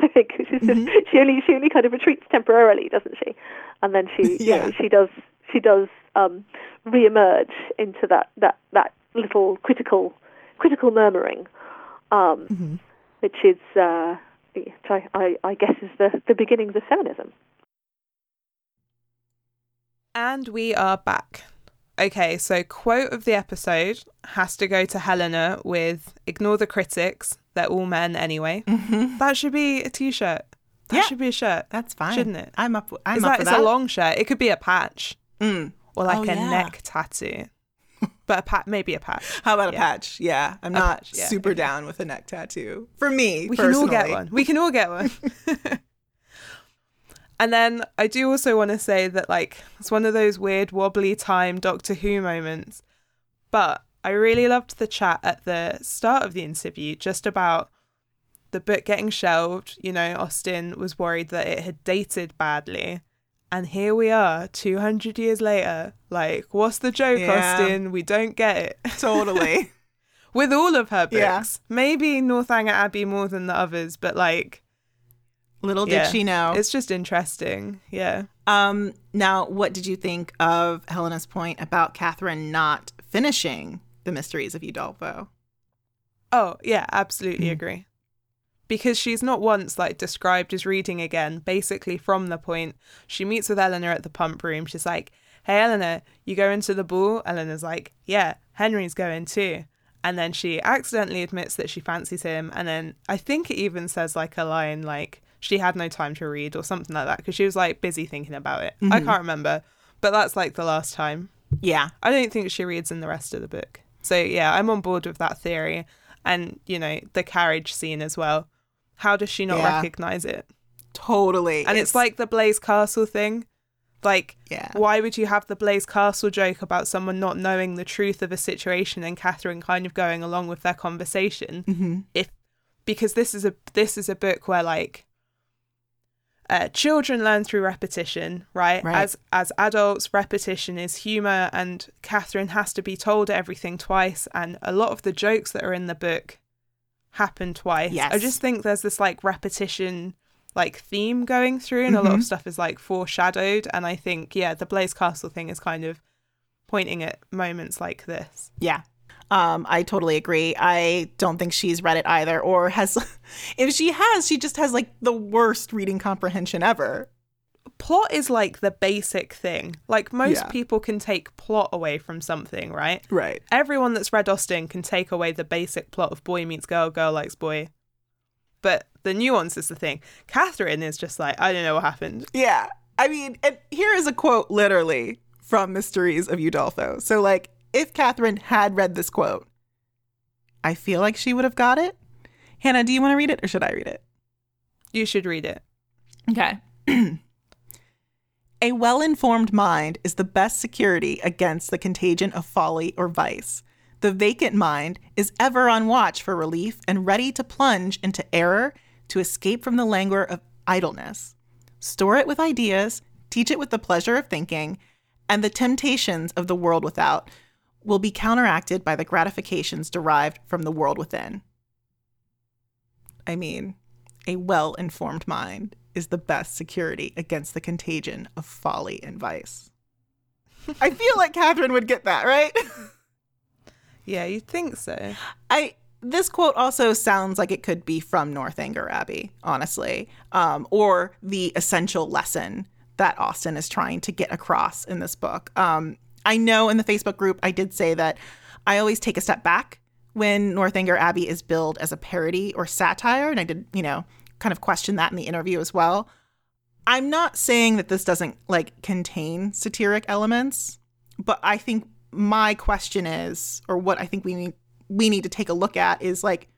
I think she's just, she only kind of retreats temporarily, doesn't she? And then she you know, she does reemerge into that little critical murmuring, which is which I guess is the beginnings of feminism. And we are back. Okay, so quote of the episode has to go to Helena with "Ignore the critics, they're all men anyway." That should be a t-shirt. That should be a shirt. That's fine, shouldn't it? I'm up for that. It's a long shirt. It could be a patch, or like a neck tattoo. But maybe a patch. How about a patch? Yeah, I'm not super down with a neck tattoo. For me, personally. We can all get one. And then I do also want to say that, like, it's one of those weird wobbly time Doctor Who moments. But I really loved the chat at the start of the interview just about the book getting shelved. You know, Austen was worried that it had dated badly. And here we are 200 years later. Like, what's the joke, Austen? We don't get it. Totally. With all of her books. Yeah. Maybe Northanger Abbey more than the others, but like... Little did she know. It's just interesting. Yeah. Now, what did you think of Helena's point about Catherine not finishing The Mysteries of Udolpho? Oh, yeah, absolutely agree. Because she's not once, like, described as reading again, basically from the point she meets with Eleanor at the pump room. She's like, "Hey, Eleanor, you going to the ball?" Eleanor's like, "Yeah, Henry's going too." And then she accidentally admits that she fancies him. And then I think it even says, like, a line like, she had no time to read or something like that because she was, like, busy thinking about it. I can't remember. But that's, like, the last time. Yeah. I don't think she reads in the rest of the book. So, yeah, I'm on board with that theory. And, you know, the carriage scene as well. How does she not recognise it? Totally. And it's like the Blaise Castle thing. Like, why would you have the Blaise Castle joke about someone not knowing the truth of a situation and Catherine kind of going along with their conversation? Because this is a book where, like... children learn through repetition, right? As adults, repetition is humour, and Catherine has to be told everything twice, and a lot of the jokes that are in the book happen twice. Yes. I just think there's this, like, repetition, like, theme going through, and a lot of stuff is, like, foreshadowed, and I think, the Blaise Castle thing is kind of pointing at moments like this. Yeah. I totally agree. I don't think she's read it either, or has. If she has, she just has, like, the worst reading comprehension ever. Plot is, like, the basic thing. Like, most people can take plot away from something, right? Right. Everyone that's read Austen can take away the basic plot of boy meets girl, girl likes boy. But the nuance is the thing. Catherine is just like, I don't know what happened. Yeah. I mean, and here is a quote literally from Mysteries of Udolpho. So, like, if Catherine had read this quote, I feel like she would have got it. Hannah, do you want to read it or should I read it? You should read it. Okay. "A well-informed mind is the best security against the contagion of folly or vice. The vacant mind is ever on watch for relief and ready to plunge into error to escape from the languor of idleness. Store it with ideas, teach it with the pleasure of thinking, and the temptations of the world without will be counteracted by the gratifications derived from the world within." I mean, a well-informed mind is the best security against the contagion of folly and vice. I feel like Catherine would get that, right? Yeah, you'd think so. This quote also sounds like it could be from Northanger Abbey, honestly, or the essential lesson that Austen is trying to get across in this book. I know in the Facebook group I did say that I always take a step back when Northanger Abbey is billed as a parody or satire, and I did, you know, kind of question that in the interview as well. I'm not saying that this doesn't, like, contain satiric elements, but I think my question is, or what I think we need to take a look at is, like,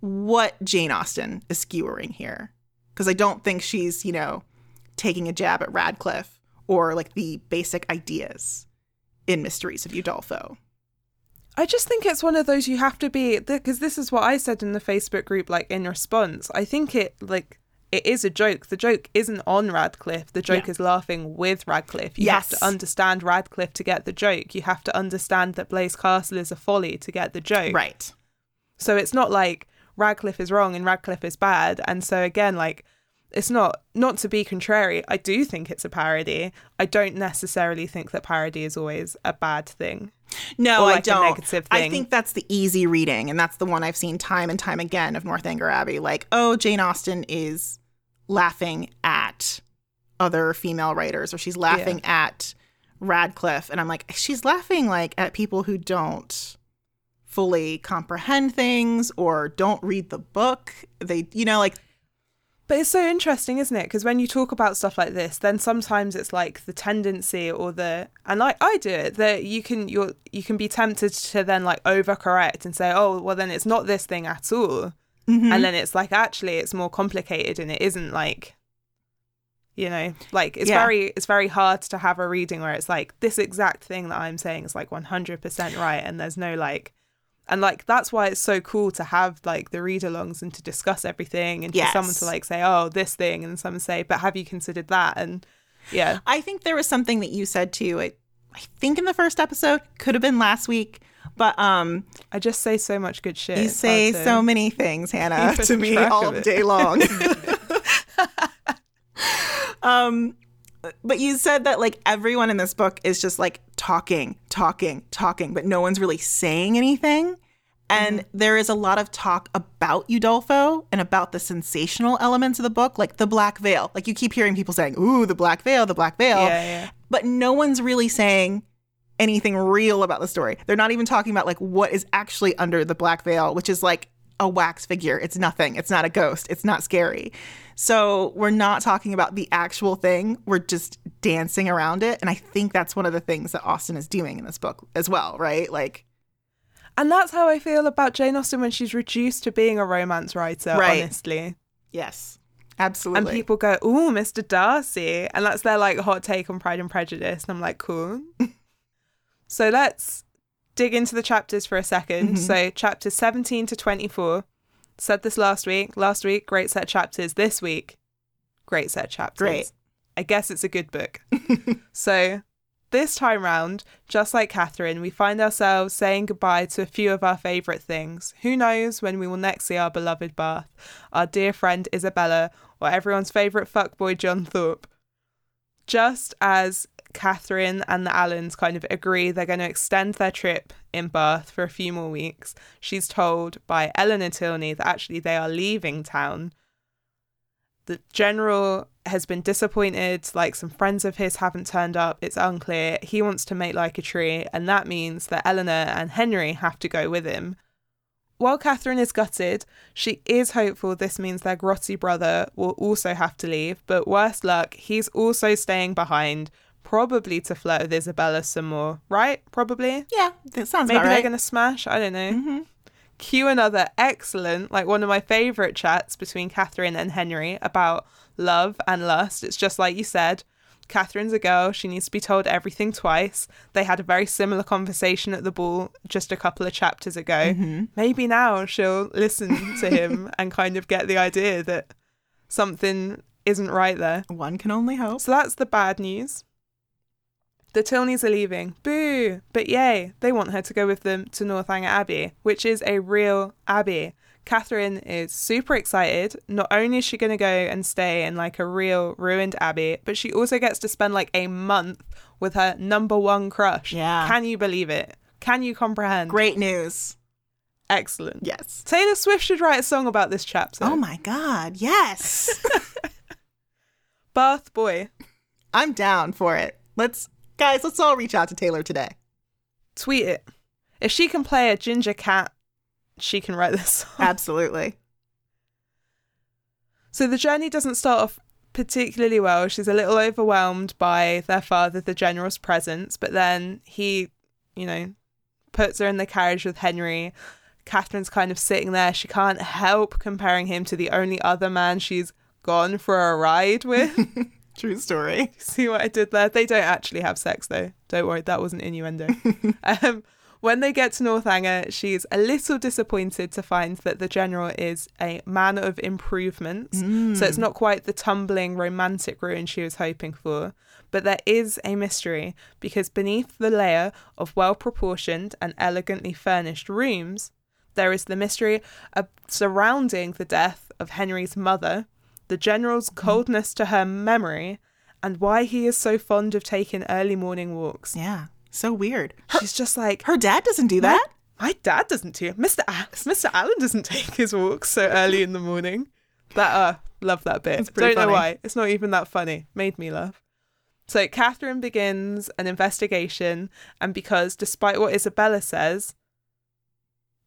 what Jane Austen is skewering here. Because I don't think she's, you know, taking a jab at Radcliffe or, like, the basic ideas in Mysteries of Udolpho. I just think it's one of those you have to be, because this is what I said in the Facebook group, like, in response. I think it, like, it is a joke. The joke isn't on Radcliffe. The joke is laughing with Radcliffe. You have to understand Radcliffe to get the joke. You have to understand that Blaise Castle is a folly to get the joke. Right. So it's not like Radcliffe is wrong and Radcliffe is bad. And so again, like, it's not to be contrary. I do think it's a parody. I don't necessarily think that parody is always a bad thing. No, like, I don't. A negative thing. I think that's the easy reading, and that's the one I've seen time and time again of Northanger Abbey. Like, oh, Jane Austen is laughing at other female writers, or she's laughing at Radcliffe, and I'm like, she's laughing, like, at people who don't fully comprehend things or don't read the book. They, you know, like. But it's so interesting, isn't it? Because when you talk about stuff like this, then sometimes it's like the tendency or the, and like I do it, that you can be tempted to then, like, overcorrect and say, oh, well, then it's not this thing at all. Mm-hmm. And then it's like, actually, it's more complicated, and it isn't, like, you know, like, it's very hard to have a reading where it's like, this exact thing that I'm saying is, like, 100% right, and there's no, like. And, like, that's why it's so cool to have, like, the read-alongs and to discuss everything and for someone to, like, say, oh, this thing, and someone say, but have you considered that? And, yeah. I think there was something that you said, too, I think in the first episode, could have been last week, but... I just say so much good shit. You say so many things, Hannah, to me all day long. But you said that, like, everyone in this book is just, like, talking, but no one's really saying anything. And there is a lot of talk about Udolpho and about the sensational elements of the book, like the black veil. Like, you keep hearing people saying, ooh, the black veil. Yeah. But no one's really saying anything real about the story. They're not even talking about, like, what is actually under the black veil, which is, like, a wax figure. It's nothing. It's not a ghost. It's not scary. So we're not talking about the actual thing. We're just dancing around it. And I think that's one of the things that Austen is doing in this book as well, right? Like, and that's how I feel about Jane Austen when she's reduced to being a romance writer, honestly. Yes, absolutely. And people go, ooh, Mr. Darcy. And that's their, like, hot take on Pride and Prejudice. And I'm like, cool. So let's dig into the chapters for a second. Mm-hmm. So chapters 17 to 24. Said this last week, great set of chapters. This week, great set of chapters. Great. I guess it's a good book. So this time round, just like Catherine, we find ourselves saying goodbye to a few of our favourite things. Who knows when we will next see our beloved Bath, our dear friend Isabella, or everyone's favourite fuckboy John Thorpe. Just as Catherine and the Allens kind of agree they're going to extend their trip in Bath for a few more weeks, she's told by Eleanor Tilney that actually they are leaving town. The general has been disappointed, like some friends of his haven't turned up, it's unclear. He wants to make like a tree, and that means that Eleanor and Henry have to go with him. While Catherine is gutted, she is hopeful this means their grotty brother will also have to leave, but worse luck, he's also staying behind, probably to flirt with Isabella some more, right? Probably. Yeah, that sounds about right. Maybe they're going to smash, I don't know. Mm-hmm. Cue another excellent, like one of my favourite chats between Catherine and Henry about love and lust. It's just like you said, Catherine's a girl, she needs to be told everything twice. They had a very similar conversation at the ball just a couple of chapters ago. Mm-hmm. Maybe now she'll listen to him and kind of get the idea that something isn't right there. One can only hope. So that's the bad news. The Tilneys are leaving. Boo! But yay, they want her to go with them to Northanger Abbey, which is a real abbey. Catherine is super excited. Not only is she going to go and stay in like a real ruined abbey, but she also gets to spend like a month with her number one crush. Yeah. Can you believe it? Can you comprehend? Great news. Excellent. Yes. Taylor Swift should write a song about this chapter. Oh my God, yes. Bath boy. I'm down for it. Guys, let's all reach out to Taylor today. Tweet it. If she can play a ginger cat, she can write this song. Absolutely. So the journey doesn't start off particularly well. She's a little overwhelmed by their father, the general's presence, but then he you know, puts her in the carriage with Henry. Catherine's kind of sitting there. She can't help comparing him to the only other man she's gone for a ride with. True story. See what I did there? They don't actually have sex, though. Don't worry, that wasn't innuendo. When they get to Northanger, she's a little disappointed to find that the General is a man of improvements. So it's not quite the tumbling romantic ruin she was hoping for. But there is a mystery, because beneath the layer of well-proportioned and elegantly furnished rooms, there is the mystery surrounding the death of Henry's mother, the General's coldness to her memory, and why he is so fond of taking early morning walks. Yeah, so weird. She's just like... Her dad doesn't do that? My dad doesn't do it. Mr. Allen doesn't take his walks so early in the morning. That, love that bit. Don't know why. It's not even that funny. Made me laugh. So Catherine begins an investigation, and because despite what Isabella says...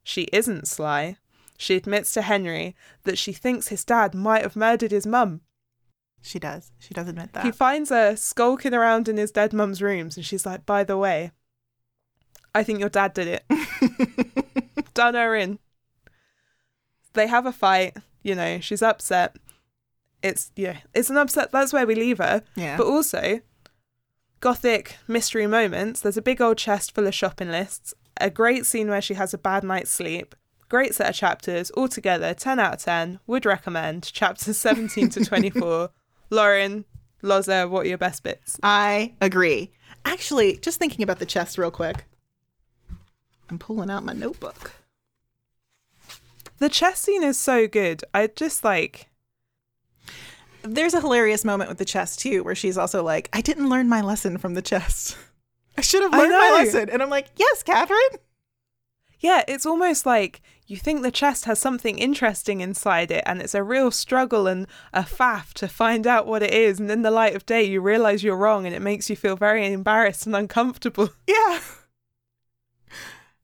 she isn't sly. She admits to Henry that she thinks his dad might have murdered his mum. She does. She does admit that. He finds her skulking around in his dead mum's rooms, and she's like, by the way, I think your dad did it. Done her in. They have a fight. You know, she's upset. It's an upset. That's where we leave her. Yeah. But also, gothic mystery moments. There's a big old chest full of shopping lists. A great scene where she has a bad night's sleep. Great set of chapters. Altogether, 10 out of 10. Would recommend chapters 17 to 24. Lauren, Loza, what are your best bits? I agree. Actually, just thinking about the chest real quick. I'm pulling out my notebook. The chest scene is so good. I just like... There's a hilarious moment with the chest too, where she's also like, I didn't learn my lesson from the chest. I should have learned my lesson. And I'm like, yes, Catherine. Yeah, it's almost like you think the chest has something interesting inside it, and it's a real struggle and a faff to find out what it is. And in the light of day, you realize you're wrong, and it makes you feel very embarrassed and uncomfortable. Yeah.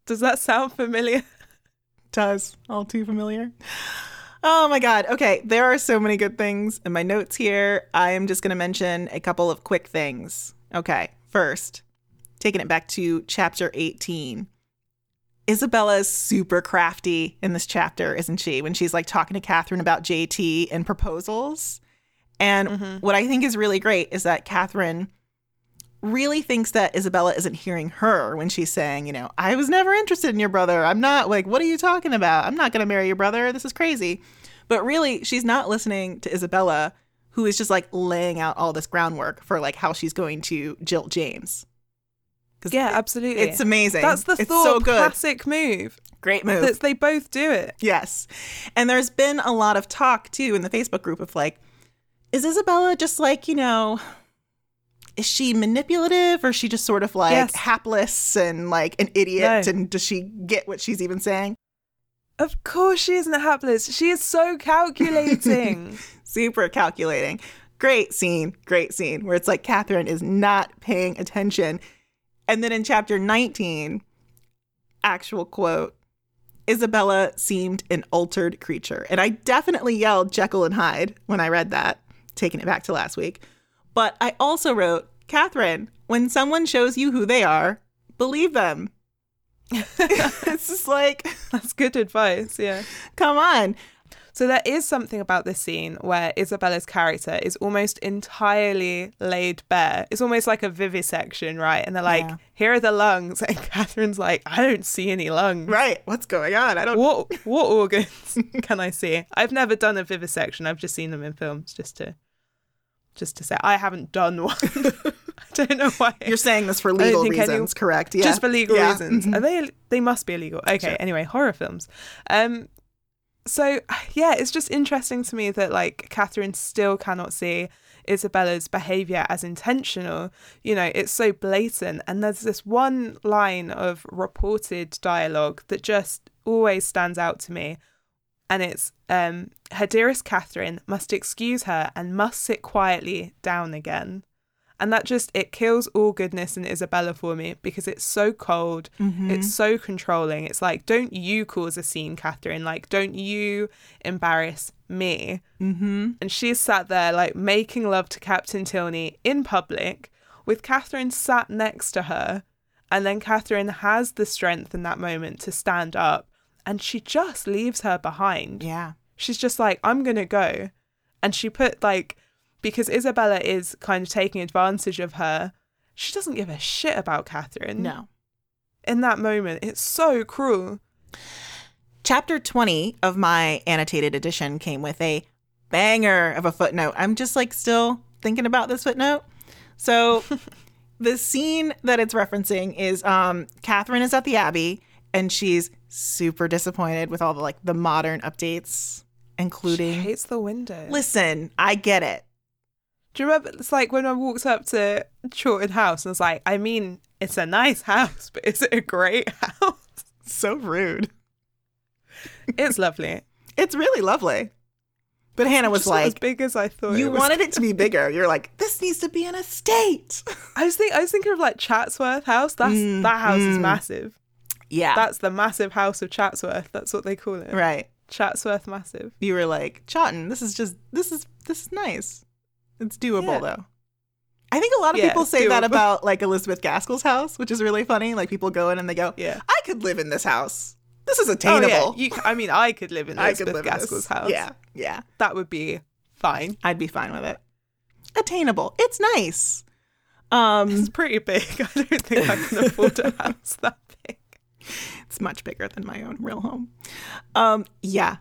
Does that sound familiar? It does. All too familiar. Oh, my God. Okay, there are so many good things in my notes here. I am just going to mention a couple of quick things. Okay, first... taking it back to chapter 18. Isabella is super crafty in this chapter, isn't she? When she's like talking to Catherine about JT and proposals. And what I think is really great is that Catherine really thinks that Isabella isn't hearing her when she's saying, you know, I was never interested in your brother. I'm not, like, what are you talking about? I'm not going to marry your brother. This is crazy. But really, she's not listening to Isabella, who is just like laying out all this groundwork for like how she's going to jilt James. Yeah, absolutely. It's amazing. That's the Thorpe classic move. Great move. They both do it. Yes. And there's been a lot of talk, too, in the Facebook group of, like, is Isabella just, like, you know, is she manipulative, or is she just sort of, like, hapless and, like, an idiot? No. And does she get what she's even saying? Of course she isn't hapless. She is so calculating. Super calculating. Great scene where it's like Catherine is not paying attention. And then in chapter 19, actual quote, Isabella seemed an altered creature. And I definitely yelled Jekyll and Hyde when I read that, taking it back to last week. But I also wrote, Catherine, when someone shows you who they are, believe them. It's just like... That's good advice, yeah. Come on. So there is something about this scene where Isabella's character is almost entirely laid bare. It's almost like a vivisection, right? And they're like, here are the lungs. And Catherine's like, I don't see any lungs. Right. What's going on? I don't... What organs can I see? I've never done a vivisection. I've just seen them in films, just to say. I haven't done one. I don't know why. You're saying this for legal reasons, correct? Yeah. Just for legal reasons. Mm-hmm. They must be illegal. Okay, sure. Anyway, horror films. So, yeah, it's just interesting to me that, like, Catherine still cannot see Isabella's behaviour as intentional. You know, it's so blatant. And there's this one line of reported dialogue that just always stands out to me. And it's, her dearest Catherine must excuse her and must sit quietly down again. And that just, it kills all goodness in Isabella for me, because it's so cold. Mm-hmm. It's so controlling. It's like, don't you cause a scene, Catherine. Like, don't you embarrass me. Mm-hmm. And she's sat there, like, making love to Captain Tilney in public with Catherine sat next to her. And then Catherine has the strength in that moment to stand up, and she just leaves her behind. Yeah. She's just like, I'm going to go. And she put, like, because Isabella is kind of taking advantage of her, she doesn't give a shit about Catherine. No. In that moment, it's so cruel. Chapter 20 of my annotated edition came with a banger of a footnote. I'm just, like, still thinking about this footnote. So the scene that it's referencing is Catherine is at the Abbey, and she's super disappointed with all the, like, the modern updates, including... She hates the window. Listen, I get it. Do you remember, it's like when I walked up to Chawton House and was like, I mean, it's a nice house, but is it a great house? So rude. It's lovely. It's really lovely. But Hannah was like, as big as I thought. You wanted it to be bigger. You're like, this needs to be an estate. I was thinking of like Chatsworth House. That house is massive. Yeah. That's the massive house of Chatsworth. That's what they call it. Right. Chatsworth Massive. You were like, Chawton, this is nice. It's doable though. I think a lot of people say doable. That about like Elizabeth Gaskell's house, which is really funny. Like people go in and they go, I could live in this house. This is attainable. Oh, yeah. I could live in Elizabeth Gaskell's house. Yeah, yeah. That would be fine. I'd be fine with it. Attainable. It's nice. It's pretty big. I don't think I can afford a house that big. It's much bigger than my own real home. Yeah.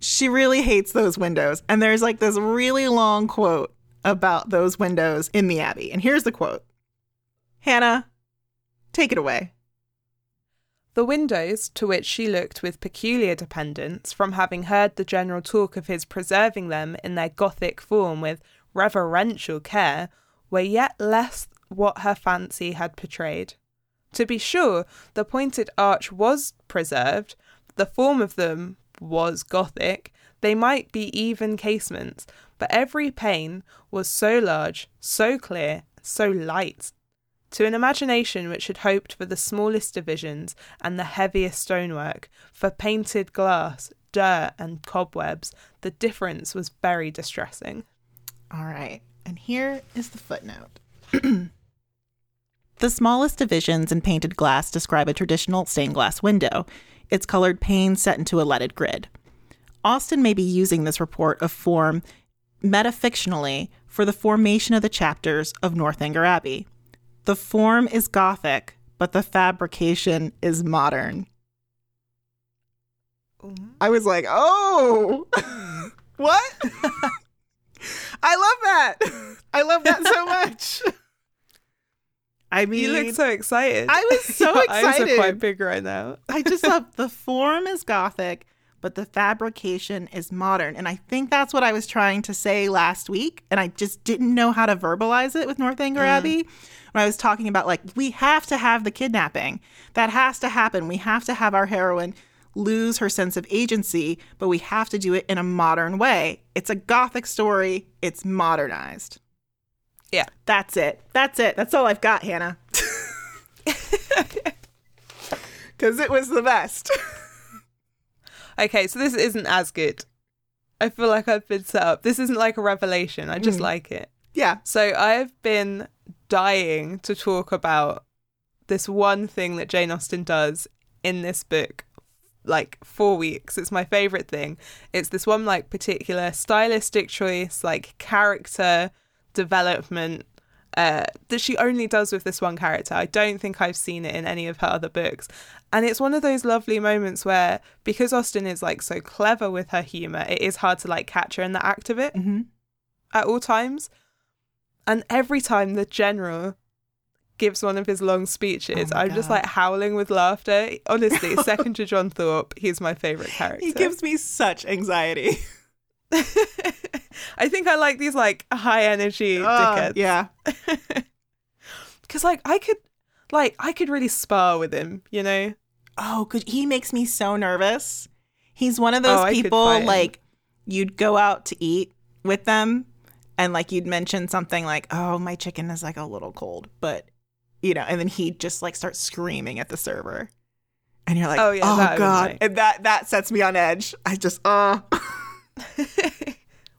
She really hates those windows. And there's like this really long quote about those windows in the Abbey. And here's the quote. Hannah, take it away. The windows, to which she looked with peculiar dependence from having heard the general talk of his preserving them in their Gothic form with reverential care, were yet less what her fancy had portrayed. To be sure, the pointed arch was preserved, the form of them was Gothic, they might be even casements, but every pane was so large, so clear, so light, to an imagination which had hoped for the smallest divisions and the heaviest stonework, for painted glass, dirt and cobwebs, the difference was very distressing. All right, and here is the footnote. The smallest divisions in painted glass describe a traditional stained glass window, its colored panes set into a leaded grid. Austen may be using this report of form metafictionally for the formation of the chapters of Northanger Abbey. The form is Gothic, but the fabrication is modern. I was like, oh, what? I love that. I love that so much. I mean, you look so excited. I was so excited. Eyes are quite big right now. I just love the form is Gothic, but the fabrication is modern. And I think that's what I was trying to say last week. And I just didn't know how to verbalize it with Northanger Abbey. When I was talking about, like, we have to have the kidnapping. That has to happen. We have to have our heroine lose her sense of agency, but we have to do it in a modern way. It's a Gothic story. It's modernized. Yeah. That's it. That's it. That's all I've got, Hannah. Because it was the best. Okay, so this isn't as good. I feel like I've been set up. This isn't like a revelation. I just like it. Yeah. So I've been dying to talk about this one thing that Jane Austen does in this book, like 4 weeks. It's my favorite thing. It's this one like particular stylistic choice, like character development that she only does with this one character. I don't think I've seen it in any of her other books. And it's one of those lovely moments where, because Austen is like so clever with her humor, it is hard to like catch her in the act of it at all times. And every time the general gives one of his long speeches, I'm just like howling with laughter. Honestly, second to John Thorpe, he's my favorite character. He gives me such anxiety. I think I like these like high energy dickheads. Yeah. Because like I could really spar with him, you know? Oh, he makes me so nervous. He's one of those people like you'd go out to eat with them. And like you'd mention something like, oh, my chicken is like a little cold, but you know, and then he just like starts screaming at the server. And you're like, oh God. And that sets me on edge. I just,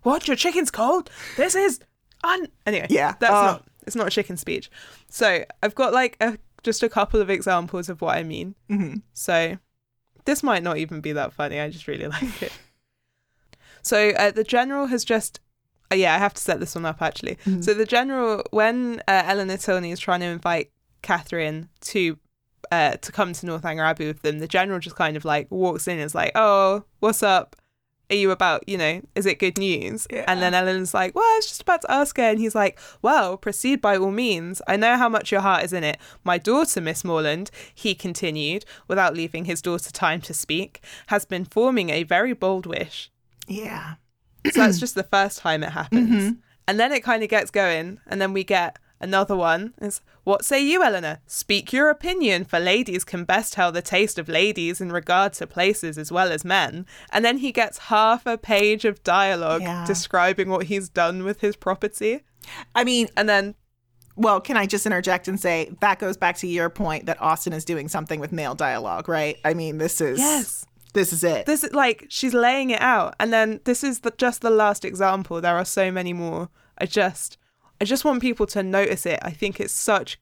what? Your chicken's cold? This is anyway. Yeah. That's it's not a chicken speech. So I've got like a just a couple of examples of what I mean. Mm-hmm. So this might not even be that funny. I just really like it. So the general has just... yeah, I have to set this one up, actually. Mm-hmm. So the general, when Eleanor Tilney is trying to invite Catherine to come to Northanger Abbey with them, the general just kind of like walks in and is like, oh, what's up? Are you about, you know, is it good news? Yeah. And then Eleanor's like, well, I was just about to ask her. And he's like, well, proceed by all means. I know how much your heart is in it. My daughter, Miss Morland, he continued, without leaving his daughter time to speak, has been forming a very bold wish. Yeah. So that's just the first time it happens. Mm-hmm. And then it kind of gets going. And then we get another one. It's, what say you, Eleanor? Speak your opinion, for ladies can best tell the taste of ladies in regard to places as well as men. And then he gets half a page of dialogue describing what he's done with his property. I mean, and then... Well, can I just interject and say that goes back to your point that Austen is doing something with male dialogue, right? I mean, this is... Yes. This is it. This is like, she's laying it out. And then this is just the last example. There are so many more. I just want people to notice it. I think it's such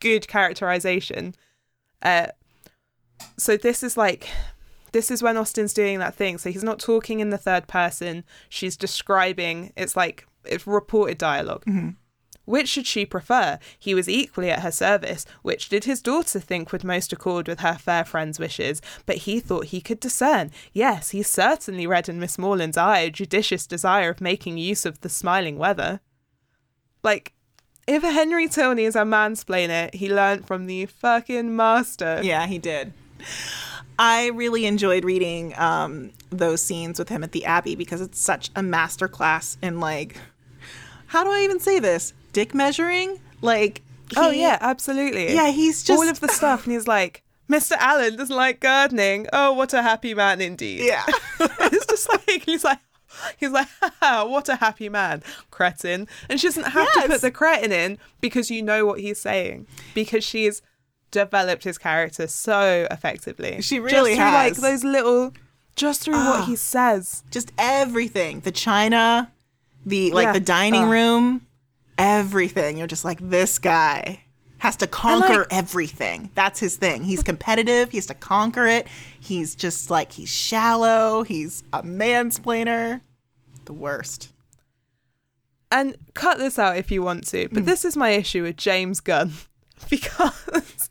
good characterization. So this is when Austen's doing that thing. So he's not talking in the third person. She's describing, it's reported dialogue. Mm-hmm. Which should she prefer? He was equally at her service. Which did his daughter think would most accord with her fair friend's wishes? But he thought he could discern. Yes, he certainly read in Miss Morland's eye a judicious desire of making use of the smiling weather. Like, if Henry Tilney is a mansplainer, he learnt from the fucking master. Yeah, he did. I really enjoyed reading those scenes with him at the Abbey because it's such a masterclass in, like, how do I even say this? Dick measuring, like oh yeah, absolutely. Yeah, he's just all of the stuff, and he's like, Mr. Allen doesn't like gardening. Oh, what a happy man indeed. Yeah, it's just like he's like, haha, what a happy man, cretin. And she doesn't have to put the cretin in because you know what he's saying because she's developed his character so effectively. She really has through, like those little, just through what he says, just everything, the china, the the dining room. Everything. You're just like, this guy has to conquer everything. That's his thing. He's competitive. He has to conquer it. He's just like, he's shallow. He's a mansplainer. The worst. And cut this out if you want to, but this is my issue with James Gunn because...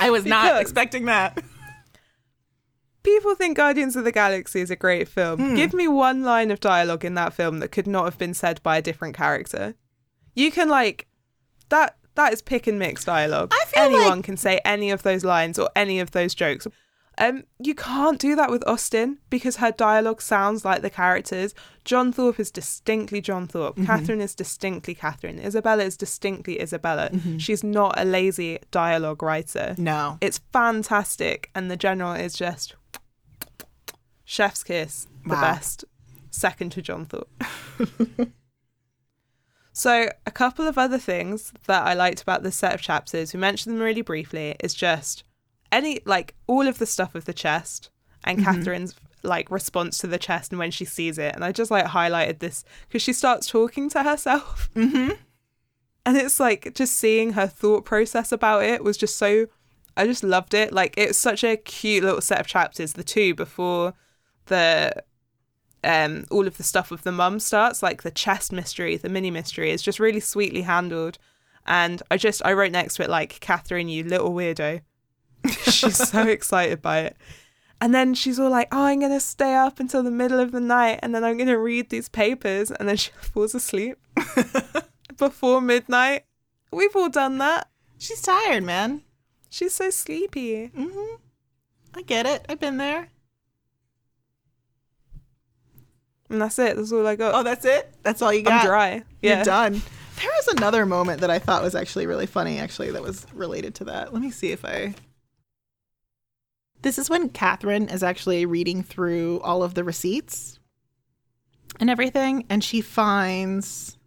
I was not expecting that. People think Guardians of the Galaxy is a great film. Give me one line of dialogue in that film that could not have been said by a different character. You can, like, that is pick and mix dialogue. I feel anyone can say any of those lines or any of those jokes. You can't do that with Austen because her dialogue sounds like the characters. John Thorpe is distinctly John Thorpe. Mm-hmm. Catherine is distinctly Catherine. Isabella is distinctly Isabella. Mm-hmm. She's not a lazy dialogue writer. No. It's fantastic. And the general is just... chef's kiss, the best, second to John Thorpe. So a couple of other things that I liked about this set of chapters, we mentioned them really briefly, is just all of the stuff with the chest and Catherine's response to the chest and when she sees it. And I just highlighted this because she starts talking to herself. Mm-hmm. And it's just seeing her thought process about it was just so, I just loved it. It's such a cute little set of chapters, the two before... the all of the stuff with the mum starts, the chest mystery, the mini mystery is just really sweetly handled. And I wrote next to it, Catherine, you little weirdo. She's so excited by it. And then she's all like, oh, I'm going to stay up until the middle of the night and then I'm going to read these papers. And then she falls asleep before midnight. We've all done that. She's tired, man. She's so sleepy. Mm-hmm. I get it. I've been there. And that's it. That's all I got. Oh, that's it? That's all you got? I'm dry. Yeah. You're done. There was another moment that I thought was actually really funny, that was related to that. Let me see if I... This is when Catherine is actually reading through all of the receipts and everything, and she finds...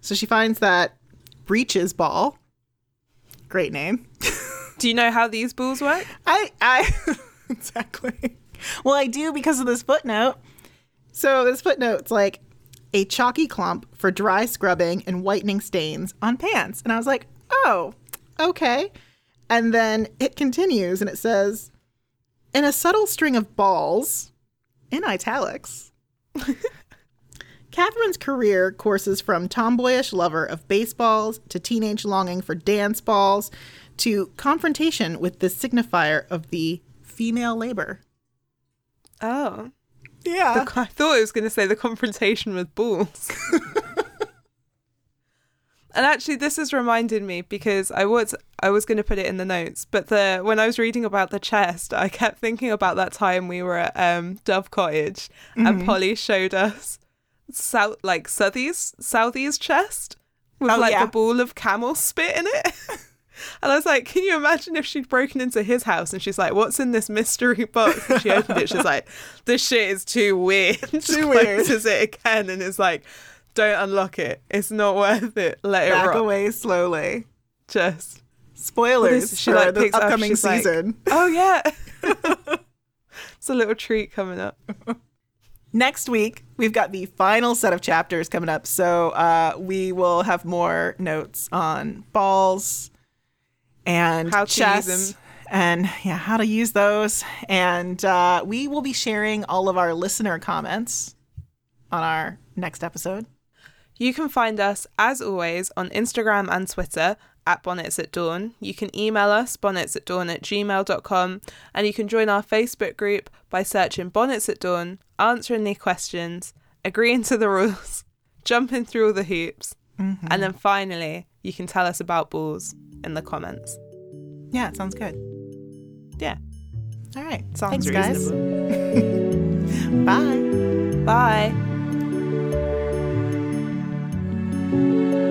So she finds that breeches ball. Great name. Do you know how these balls work? I exactly. Well, I do because of this footnote. So this footnote's a chalky clump for dry scrubbing and whitening stains on pants. And I was like, oh, okay. And then it continues and it says, in a subtle string of balls, in italics, Catherine's career courses from tomboyish lover of baseballs to teenage longing for dance balls to confrontation with the signifier of the female labor. Oh. Yeah. I thought it was going to say the confrontation with balls. And actually, this has reminded me because I was going to put it in the notes, but when I was reading about the chest, I kept thinking about that time we were at Dove Cottage, mm-hmm. and Polly showed us Southey's chest with the ball of camel spit in it. And I was like, can you imagine if she'd broken into his house? And she's like, what's in this mystery box? And she opened it. She's like, this shit is too weird. She closes it again and is like, don't unlock it. It's not worth it. Let Back it rock. Back away slowly. Just. Spoilers for the upcoming season. Like, oh, yeah. It's a little treat coming up. Next week, we've got the final set of chapters coming up. So we will have more notes on balls. And how to chess use them. And how to use those. And we will be sharing all of our listener comments on our next episode. You can find us, as always, on Instagram and Twitter at bonnetsatdawn. You can email us bonnetsatdawn@gmail.com, and you can join our Facebook group by searching Bonnets at Dawn, answering the questions, agreeing to the rules, jumping through all the hoops, mm-hmm. and then finally you can tell us about balls in the comments. Yeah, it sounds good. Yeah. All right. Sounds reasonable. Guys. Bye. Bye.